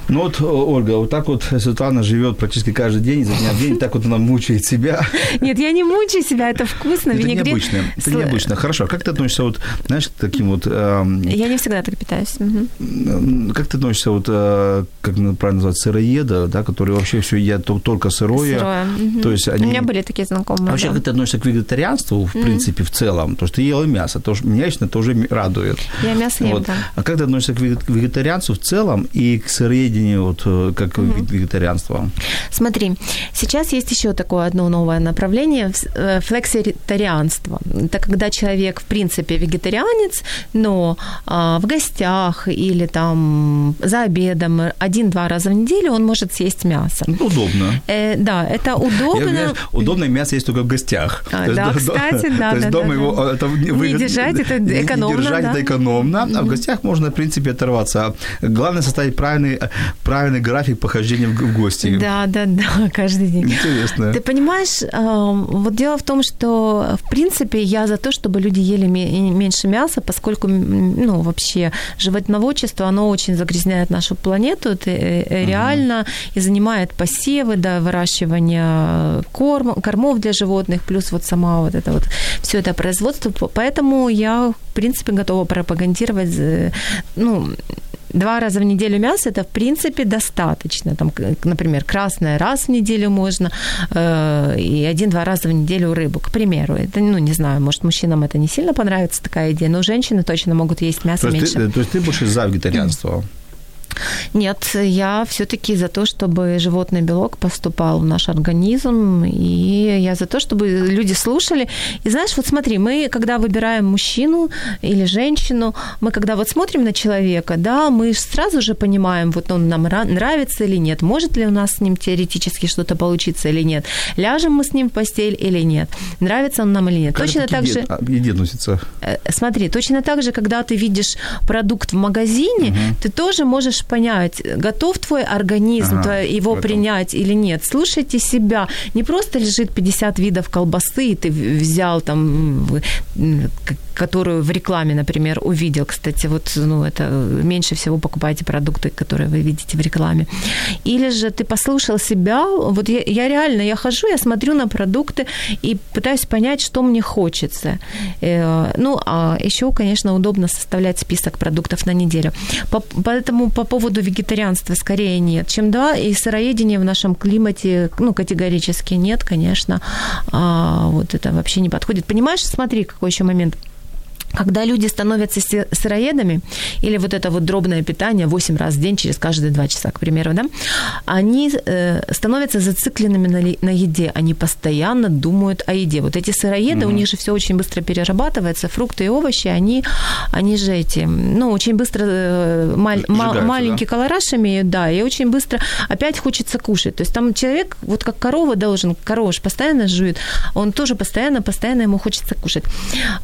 Ну вот, Ольга, вот так вот Светлана живет практически каждый день. За дня в день, так вот она мучает себя. Нет, я не мучаю себя, это вкусно. Это винегрет... необычно, это необычно. Хорошо, как ты относишься вот, знаешь, к таким вот... Э... Я не всегда так питаюсь. Угу. Как ты относишься вот, э, как правильно называть, сыроеда, да, которые вообще все едят только сырое. Сырое. Угу. То есть они... У меня были такие знакомые. А вообще, да. Как ты относишься к вегетарианству, в угу. принципе, в целом? То, что ты ела мясо, то, что меня лично тоже радует. Я мясо вот. ем, да. А как ты относишься к вегетарианству в целом и к сыроедению, вот, как угу. вегетарианству? Смотри, сейчас есть еще такое одно новое направление – флекситарианство. Это когда человек, в принципе, вегетарианец, но в гостях или там за обедом один-два раза в неделю он может съесть мясо. Удобно. Э, да, это удобно. Я, удобное мясо есть только в гостях. А, да, есть, кстати, да. То есть да, дома да, его да. Это, вы, не держать, это не, экономно. Не держать, да? Это экономно, а в гостях можно, в принципе, оторваться. Главное – составить правильный, правильный график похождения в, в гости. Да, да, да. Каждый день. Интересно. Ты понимаешь, вот дело в том, что, в принципе, я за то, чтобы люди ели меньше мяса, поскольку, ну, вообще история. Животноводчество, оно очень загрязняет нашу планету, это реально, uh-huh. и занимает посевы, да, выращивание корм, кормов для животных, плюс вот сама вот это вот, всё это производство. Поэтому я, в принципе, готова пропагандировать, ну, два раза в неделю мясо, это, в принципе, достаточно. Там, например, красное раз в неделю можно, э, и один-два раза в неделю рыбу, к примеру. Это, ну, не знаю, может, мужчинам это не сильно понравится, такая идея, но женщины точно могут есть мясо то меньше. Ты, то есть ты больше за вегетарианство? Нет, я всё-таки за то, чтобы животный белок поступал в наш организм, и я за то, чтобы люди слушали. И знаешь, вот смотри, мы, когда выбираем мужчину или женщину, мы, когда вот смотрим на человека, да, мы сразу же понимаем, вот он нам нравится или нет, может ли у нас с ним теоретически что-то получиться или нет, ляжем мы с ним в постель или нет, нравится он нам или нет. Как точно так еде, же... еде носится? Смотри, точно так же, когда ты видишь продукт в магазине, угу. ты тоже можешь понять, готов твой организм, ага, его потом. Принять или нет. Слушайте себя. Не просто лежит пятьдесят видов колбасы, и ты взял там, которую в рекламе, например, увидел. Кстати, вот, ну, это меньше всего покупайте продукты, которые вы видите в рекламе. Или же ты послушал себя. Вот я, я реально, я хожу, я смотрю на продукты и пытаюсь понять, что мне хочется. Ну, а еще, конечно, удобно составлять список продуктов на неделю. Поэтому по По поводу вегетарианства скорее нет, чем да, и сыроедения в нашем климате, ну, категорически нет, конечно, а вот это вообще не подходит. Понимаешь, смотри, какой еще момент. Когда люди становятся сыроедами, или вот это вот дробное питание восемь раз в день, через каждые два часа, к примеру, да, они э, становятся зацикленными на, ли, на еде, они постоянно думают о еде. Вот эти сыроеды, mm-hmm. у них же всё очень быстро перерабатывается, фрукты и овощи, они, они же эти, ну, очень быстро э, мал, ма, маленький да? колораж имеют, да, и очень быстро опять хочется кушать. То есть там человек, вот как корова должен, корова же постоянно жует, он тоже постоянно, постоянно ему хочется кушать.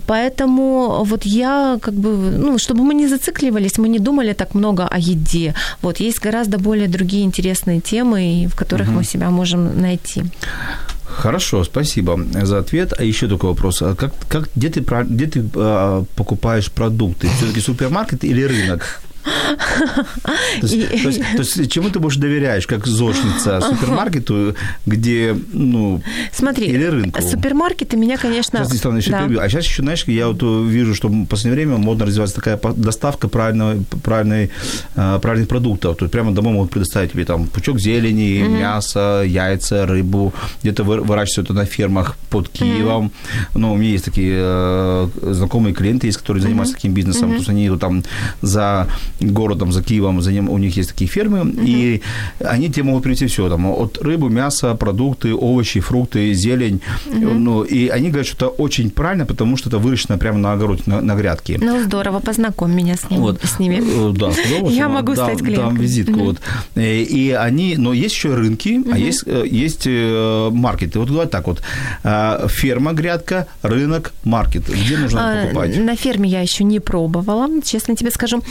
Поэтому вот я как бы, ну, чтобы мы не зацикливались, мы не думали так много о еде. Вот, есть гораздо более другие интересные темы, в которых угу. мы себя можем найти. Хорошо, спасибо за ответ. А еще такой вопрос. Как, как, где ты, где ты э, покупаешь продукты? Все-таки супермаркет или рынок? То есть, и... то есть, то есть чему ты больше доверяешь, как зошница, супермаркету, где, ну, смотри, или рынку? Супермаркеты меня, конечно... Сейчас, Светлана, еще да. перебью. А сейчас еще, знаешь, я вот вижу, что в последнее время модно развивается такая доставка правильной, правильной, правильных продуктов. То есть прямо домой могут предоставить тебе там пучок зелени, mm-hmm. мясо, яйца, рыбу. Где-то выращивают это на фермах под Киевом. Mm-hmm. Ну, у меня есть такие знакомые клиенты, есть, которые mm-hmm. занимаются таким бизнесом. Mm-hmm. То есть они вот там за... городом, за Киевом, за ним, у них есть такие фермы, uh-huh. и они тебе могут привезти всё, там, от рыбы, мяса, продукты, овощи, фрукты, зелень, uh-huh. ну, и они говорят, что это очень правильно, потому что это выращено прямо на огороде, на, на грядке. Ну, здорово, познакомь меня с, ним, вот. С ними. Да, здорово, я могу дам, стать клиенткой. Дам визитку, uh-huh. вот. И они, но есть ещё рынки, uh-huh. а есть, есть маркеты. Вот говорят так вот, ферма, грядка, рынок, маркет. Где нужно а, покупать? На ферме я ещё не пробовала, честно тебе скажу.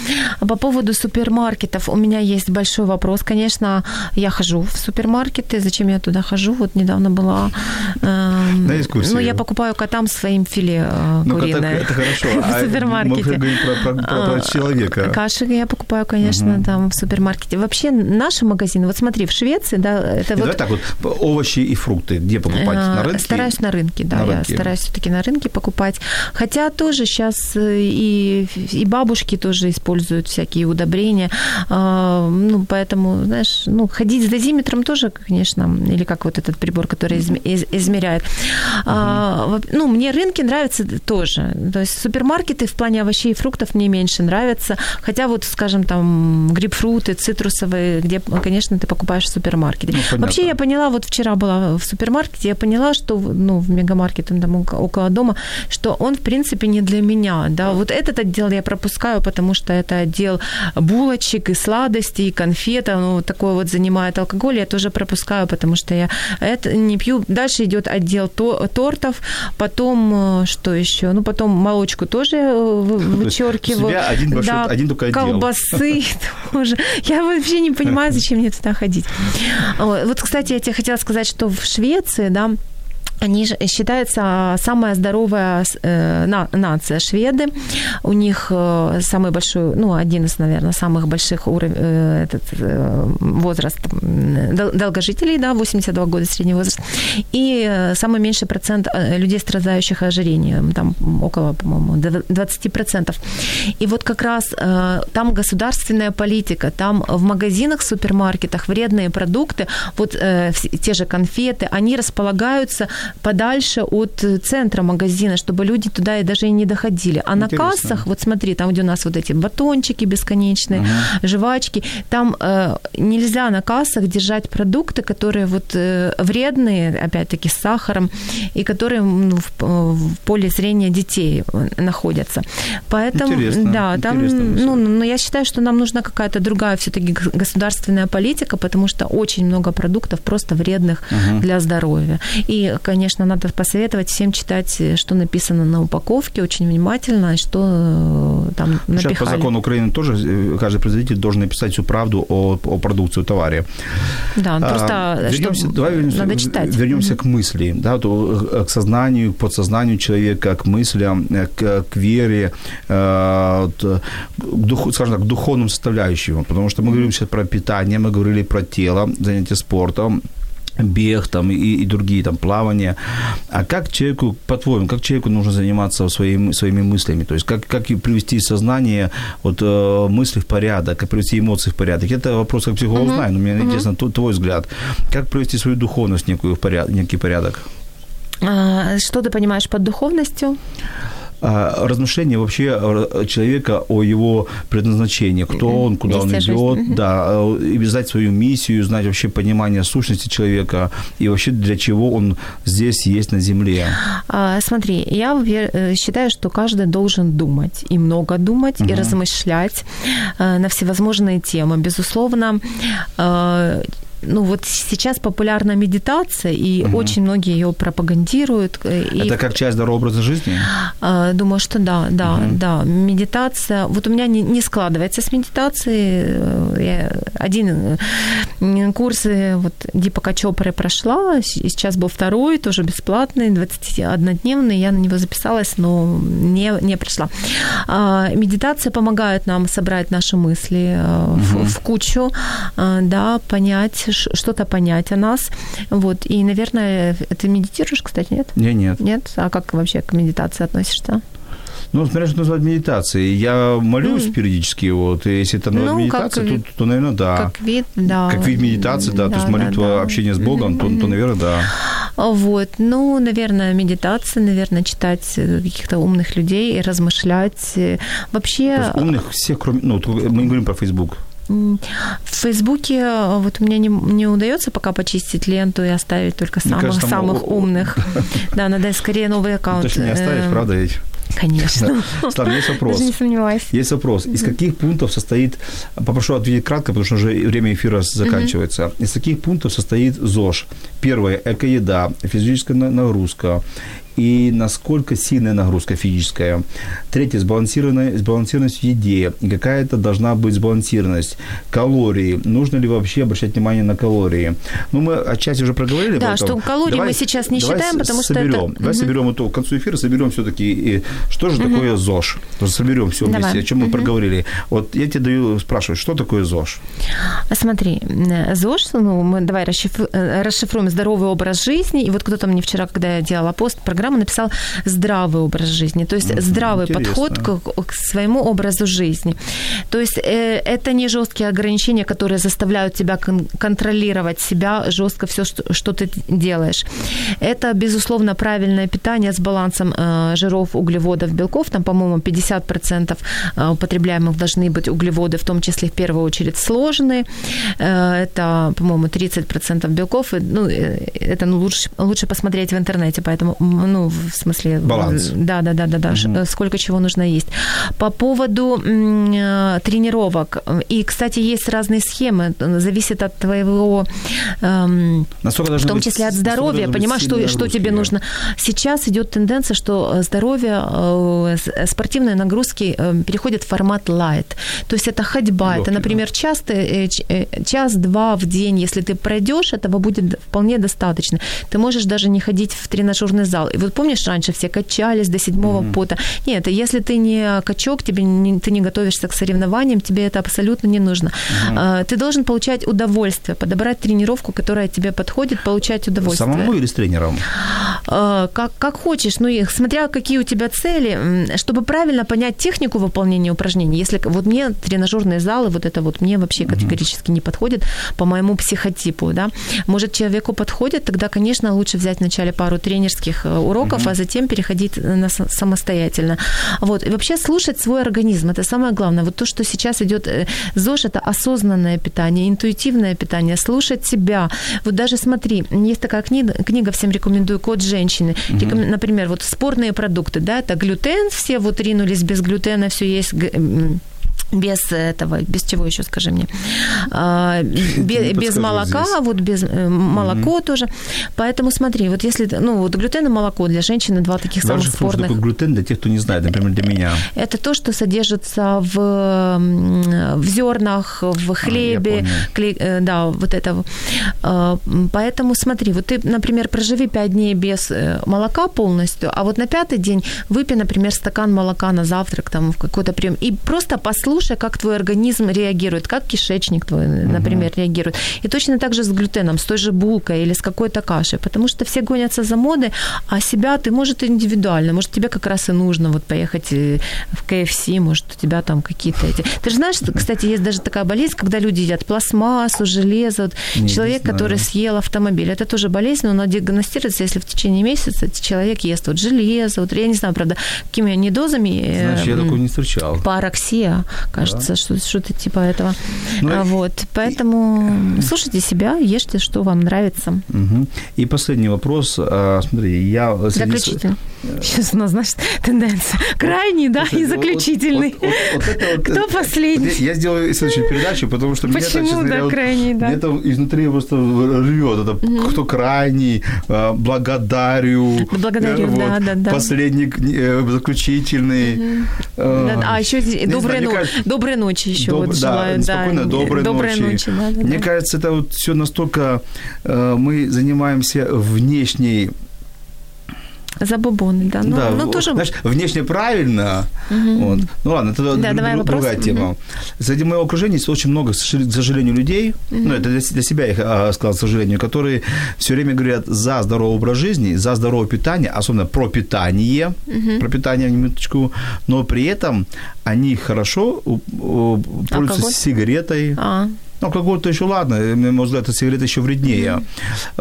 По поводу супермаркетов у меня есть большой вопрос. Конечно, я хожу в супермаркеты. Зачем я туда хожу? Вот недавно была... Э, на экскурсии. Ну, я покупаю котам своим филе э, ну, куриное. Ну, это хорошо. В супермаркете. Мы говорим про, про, про, про человека. Каши я покупаю, конечно, угу. там в супермаркете. Вообще, наши магазины... Вот смотри, в Швеции... да, это вот... Давай так вот. Овощи и фрукты где покупать? На рынке? Стараюсь на рынке, да. На я рынке. стараюсь всё-таки на рынке покупать. Хотя тоже сейчас и, и бабушки тоже используют всякие удобрения, ну, поэтому, знаешь, ну, ходить с дозиметром тоже, конечно, или как вот этот прибор, который измеряет. Uh-huh. Ну, мне рынки нравятся тоже, то есть супермаркеты в плане овощей и фруктов мне меньше нравятся, хотя вот, скажем, там, грейпфруты, цитрусовые, где, конечно, ты покупаешь в супермаркете. Ну, вообще, я поняла, вот вчера была в супермаркете, я поняла, что, ну, в мегамаркете, там, около дома, что он, в принципе, не для меня, да, вот этот отдел я пропускаю, потому что это отдел булочек и сладостей, и конфета, ну, такое вот занимает алкоголь, я тоже пропускаю, потому что я это не пью. Дальше идет отдел тортов, потом что еще? Ну, потом молочку тоже вычеркиваю. То себя один большой, да, один только отдел. Колбасы тоже. Я вообще не понимаю, зачем мне туда ходить. Вот, кстати, я тебе хотела сказать, что в Швеции, да, Они считаются самая здоровая нация, шведы. У них самый большой, ну, один из, наверное, самых больших уровень, этот, возраст долгожителей, да, восемьдесят два года средний возраст. И самый меньший процент людей, страдающих ожирением, там около, по-моему, двадцать процентов. И вот как раз там государственная политика, там в магазинах, в супермаркетах вредные продукты, вот те же конфеты, они располагаются подальше от центра магазина, чтобы люди туда и даже и не доходили. А интересно. На кассах, вот смотри, там, где у нас вот эти батончики бесконечные, ага. жвачки, там э, нельзя на кассах держать продукты, которые вот э, вредные, опять-таки, с сахаром, и которые ну, в, в поле зрения детей находятся. Поэтому, интересно. Да, там, ну, ну, я считаю, что нам нужна какая-то другая все-таки государственная политика, потому что очень много продуктов просто вредных ага. для здоровья. И, конечно, надо посоветовать всем читать, что написано на упаковке, очень внимательно, что там напихали. Сейчас по закону Украины тоже каждый производитель должен написать всю правду о, о продукции, о товаре. Да, просто а, вернемся, что, давай вернемся, надо читать. Вернемся mm-hmm. к мысли, да, к сознанию, к подсознанию человека, к мыслям, к, к вере, к, дух, скажем так, к духовным составляющим. Потому что мы говорим сейчас про питание, мы говорили про тело, занятия спортом, бег там, и, и другие там, плавания. А как человеку, по-твоему, как человеку нужно заниматься своими, своими мыслями? То есть как, как привести сознание вот, э, мысли в порядок, как привести эмоции в порядок? Это вопрос как психолог uh-huh. знаю, но мне uh-huh. интересно твой взгляд. Как привести свою духовность некую в порядок, некий порядок? А, что ты понимаешь под духовностью? Размышление вообще человека о его предназначении, кто он, куда он идет, да, и знать свою миссию, знать вообще понимание сущности человека и вообще для чего он здесь есть на земле. Смотри, я считаю, что каждый должен думать, и много думать, угу. и размышлять на всевозможные темы. Безусловно, ну вот сейчас популярна медитация, и угу. очень многие её пропагандируют. И... Это как часть здорового образа жизни? Думаю, что да, да, угу. да. Медитация. Вот у меня не, не складывается с медитацией. Я один курс вот, Дипака Чопры прошла, сейчас был второй, тоже бесплатный, двадцатиоднодневный. Я на него записалась, но не, не пришла. Медитация помогает нам собрать наши мысли угу. в, в кучу, да, понять, что-то понять о нас. Вот. И, наверное, ты медитируешь, кстати, нет? Я нет. Нет? А как вообще к медитации относишься? Ну, смотря, что называют медитацией. Я молюсь mm. периодически, вот, и если это ну, медитация, то, то, наверное, да. Как вид, да. Как вид медитации, да, да то есть молитва, да, да. общение с Богом, mm-hmm. то, то, наверное, да. Вот, ну, наверное, медитация, наверное, читать каких-то умных людей и размышлять. Вообще... То есть умных всех, кроме... Ну, мы не говорим про Facebook. В Фейсбуке вот у меня не, не удается пока почистить ленту и оставить только самых, кажется, самых у... умных. Да, надо скорее новый аккаунт. Точно не оставишь, правда ведь? Конечно. Слава, есть вопрос. Даже не сомневаюсь. Есть вопрос. Из каких пунктов состоит... Попрошу ответить кратко, потому что уже время эфира заканчивается. Uh-huh. Из каких пунктов состоит ЗОЖ? Первое – экоеда, физическая нагрузка. И насколько сильная нагрузка физическая. Третье – сбалансированность в еде. И какая-то должна быть сбалансированность. Калории. Нужно ли вообще обращать внимание на калории? Ну, мы отчасти уже проговорили. Да, что калории давай, мы сейчас не считаем, потому соберем, что это... Давай угу. соберем это к концу эфира, соберем все-таки, что же угу. такое ЗОЖ? Соберем все давай. Вместе, о чем угу. мы проговорили. Вот я тебе даю, спрашиваю, что такое ЗОЖ? Смотри, ЗОЖ, ну, мы давай расшифруем здоровый образ жизни. И вот кто-то мне вчера, когда я делала пост, программу, написал здравый образ жизни, то есть здравый Интересно. Подход к, к своему образу жизни. То есть э, это не жесткие ограничения, которые заставляют тебя кон- контролировать себя жестко все, что, что ты делаешь. Это, безусловно, правильное питание с балансом э, жиров, углеводов, белков. Там, по-моему, пятьдесят процентов употребляемых должны быть углеводы, в том числе в первую очередь сложные. Э, это, по-моему, тридцать процентов белков. И, ну, это ну, лучше, лучше посмотреть в интернете, поэтому ну, в смысле... Баланс. Да, да, да, да, да. Угу. Сколько чего нужно есть. По поводу тренировок. И, кстати, есть разные схемы. Зависит от твоего... В том числе от здоровья. Понимаешь, что, что тебе нужно. Сейчас идет тенденция, что здоровье, спортивные нагрузки переходят в формат light. То есть это ходьба. Это, например, час-два в день. Если ты пройдешь, этого будет вполне достаточно. Ты можешь даже не ходить в тренажерный зал. И вот помнишь, раньше все качались до седьмого mm-hmm. пота. Нет, если ты не качок, тебе не, ты не готовишься к соревнованиям, тебе это абсолютно не нужно. Mm-hmm. Ты должен получать удовольствие, подобрать тренировку, которая тебе подходит, получать удовольствие. Самому или с тренером? Как, как хочешь, но ну, смотря какие у тебя цели, чтобы правильно понять технику выполнения упражнений. Если вот мне тренажерные залы, вот это вот мне вообще категорически mm-hmm. не подходит по моему психотипу, да. Может, человеку подходит, тогда, конечно, лучше взять вначале пару тренерских уроков, mm-hmm. а затем переходить на самостоятельно. Вот. И вообще слушать свой организм, это самое главное. Вот то, что сейчас идет ЗОЖ, это осознанное питание, интуитивное питание, слушать себя. Вот даже смотри, есть такая книга, книга всем рекомендую, «Код женщины». Mm-hmm. Реком... Например, вот спорные продукты, да, это глютен, все вот ринулись без глютена, все есть... Без этого, без чего еще, скажи мне? Без, без молока, здесь. Вот без молоко mm-hmm. тоже. Поэтому смотри, вот если, ну, вот глютен и молоко для женщины, два таких даже самых спорных. Даже глютен для тех, кто не знает, например, для меня. Это то, что содержится в, в зернах, в хлебе, а, кле, да, вот это. Поэтому смотри, вот ты, например, проживи пять дней без молока полностью, а вот на пятый день выпей, например, стакан молока на завтрак, там, в какой-то прием, и просто послушай, как твой организм реагирует, как кишечник твой, например, uh-huh. реагирует. И точно так же с глютеном, с той же булкой или с какой-то кашей, потому что все гонятся за модой, а себя ты, может, индивидуально, может, тебе как раз и нужно вот поехать в кей эф си, может, у тебя там какие-то эти... Ты же знаешь, что, кстати, есть даже такая болезнь, когда люди едят пластмассу, железо. Вот не человек, не который съел автомобиль, это тоже болезнь, но она диагностируется, если в течение месяца человек ест вот железо, вот я не знаю, правда, какими они дозами... Знаешь, я такого не встречал. Пароксия. Кажется, да. что, что-то типа этого. Ну, вот. Поэтому и... слушайте себя, ешьте, что вам нравится. Угу. И последний вопрос. Смотри, я... Заключительный. Сейчас у нас, значит, тенденция. Крайний, вот, да, вот, и заключительный. Вот, вот, вот, вот, вот, кто вот, последний? Вот, я сделаю следующую передачу, потому что меня там, честно говоря, крайний, да? Мне там изнутри просто рвет. Это угу. кто крайний, благодарю. Благодарю, вот, да, да, да. Последний, заключительный. Угу. А, а еще добрый ночь. Доброй ночи еще Доб... вот желаю. Да, спокойно, да. доброй, доброй ночи. ночи да, да, Мне да. кажется, это вот все настолько... Э, мы занимаемся внешней... Забубоны, да. Ну, да, ну, тоже... Знаешь, внешне правильно. Угу. Вот. Ну ладно, это да, друг, другая тема. Угу. Среди моего окружения есть очень много, к сожалению, людей, угу. ну это для, для себя я сказал, к сожалению, которые все время говорят за здоровый образ жизни, за здоровое питание, особенно про питание, угу. про питание, минуточку, но при этом они хорошо пользуются алкоголь? Сигаретой. А-а. Ну, алкоголь-то еще ладно, на мой взгляд, сигарета еще вреднее. Mm-hmm.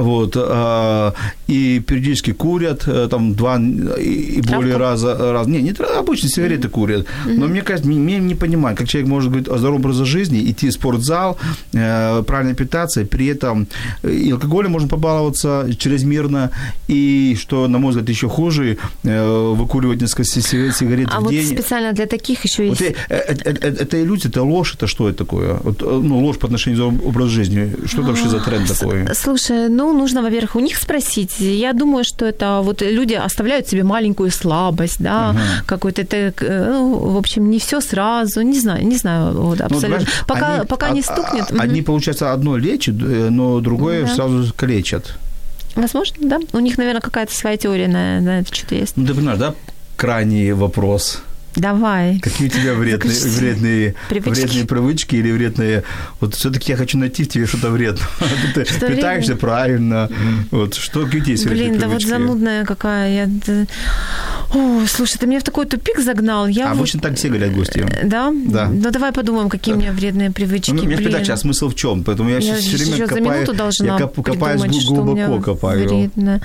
Вот, а, и периодически курят, там, два и Травка? более раза. Раз, не, не обычно сигареты mm-hmm. курят. Mm-hmm. Но мне кажется, мне не понимают, как человек может говорить о здоровом образе жизни, идти в спортзал, правильно питаться, при этом и алкоголем можно побаловаться чрезмерно, и, что, на мой взгляд, еще хуже, выкуривать несколько сигарет а в вот день. А вот специально для таких еще вот есть... Это иллюзия, это ложь, это что это такое? Вот, ну, ложь по отношению к образу жизни. Что это вообще за тренд такой? Слушай, ну, нужно, во-первых, у них спросить. Я думаю, что это вот люди оставляют себе маленькую слабость, да, угу. какой-то, ну, в общем, не все сразу, не знаю, не знаю, вот, абсолютно. Ну, знаешь, пока они, пока не стукнет. Одни, получается, одно лечат, но другое да. сразу калечат. Возможно, да. У них, наверное, какая-то своя теория на, на это что-то есть. Ну, ты понимаешь, да, крайний вопрос... Давай. Какие у тебя вредные, вредные, привычки. вредные привычки или вредные... Вот всё-таки я хочу найти в тебе что-то вредное. Ты что питаешься вредное? Правильно. Mm-hmm. Вот. Что, какие у тебя есть Блин, вредные да привычки? Блин, да вот занудная какая я... О, слушай, ты меня в такой тупик загнал. Я а вот... обычно так все говорят гости. Да? Да. Ну, давай подумаем, какие так. у меня вредные привычки. Ну, у меня в передаче, а смысл в чём? Поэтому я, я сейчас всё время копаю... Я коп... копаюсь глубоко копаю. Вредное.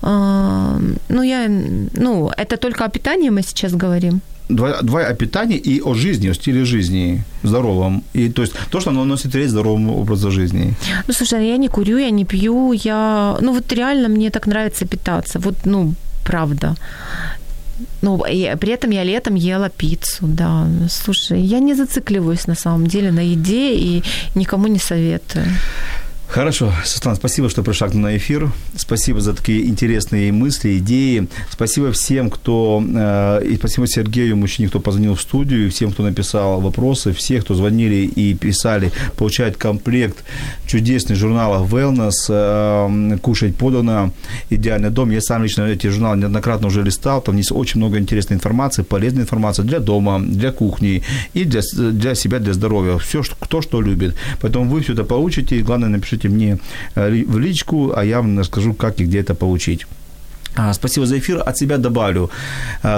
А, ну, я... Ну, это только о питании мы сейчас говорим. Два, два о питании и о жизни, о стиле жизни здоровом. И, то есть то, что оно носит вред здоровому образу жизни. Ну, слушай, я не курю, я не пью, я... Ну, вот реально мне так нравится питаться. Вот, ну, правда. Ну, и при этом я летом ела пиццу, да. Слушай, я не зацикливаюсь на самом деле на еде и никому не советую. Хорошо, Светлана, спасибо, что пришла к нам на эфир. Спасибо за такие интересные мысли, идеи. Спасибо всем, кто... И спасибо Сергею Мучинику, кто позвонил в студию, и всем, кто написал вопросы, все, кто звонили и писали, получают комплект чудесных журналов Wellness, «Кушать подано», «Идеальный дом». Я сам лично эти журналы неоднократно уже листал. Там есть очень много интересной информации, полезной информации для дома, для кухни и для, для себя, для здоровья. Все, кто что любит. Поэтому вы все это получите. И главное, напишите мне в личку, а я вам расскажу, как и где это получить. Спасибо за эфир. От себя добавлю.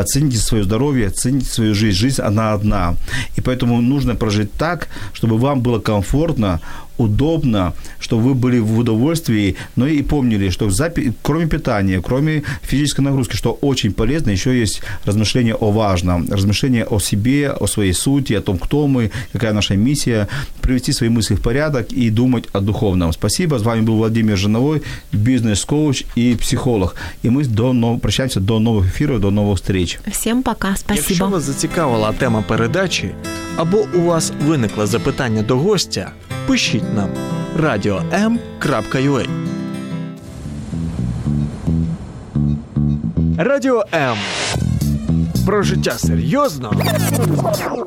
Цените свое здоровье, цените свою жизнь. Жизнь, она одна. И поэтому нужно прожить так, чтобы вам было комфортно, удобно, чтобы вы были в удовольствии, но и помнили, что за, кроме питания, кроме физической нагрузки, что очень полезно, еще есть размышления о важном, размышления о себе, о своей сути, о том, кто мы, какая наша миссия, привести свои мысли в порядок и думать о духовном. Спасибо. С вами был Владимир Жирновой, бизнес-коуч и психолог. И мы до нов... прощаемся до новых эфиров, до новых встреч. Всем пока. Спасибо. Якщо вас зацікавила тема передачі, або у вас виникло запитання до гостя, пишіть нам радіо ем крапка ю а. Радіо М. Про життя серйозно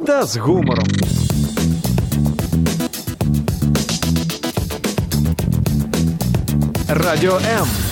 та з гумором. Радіо М.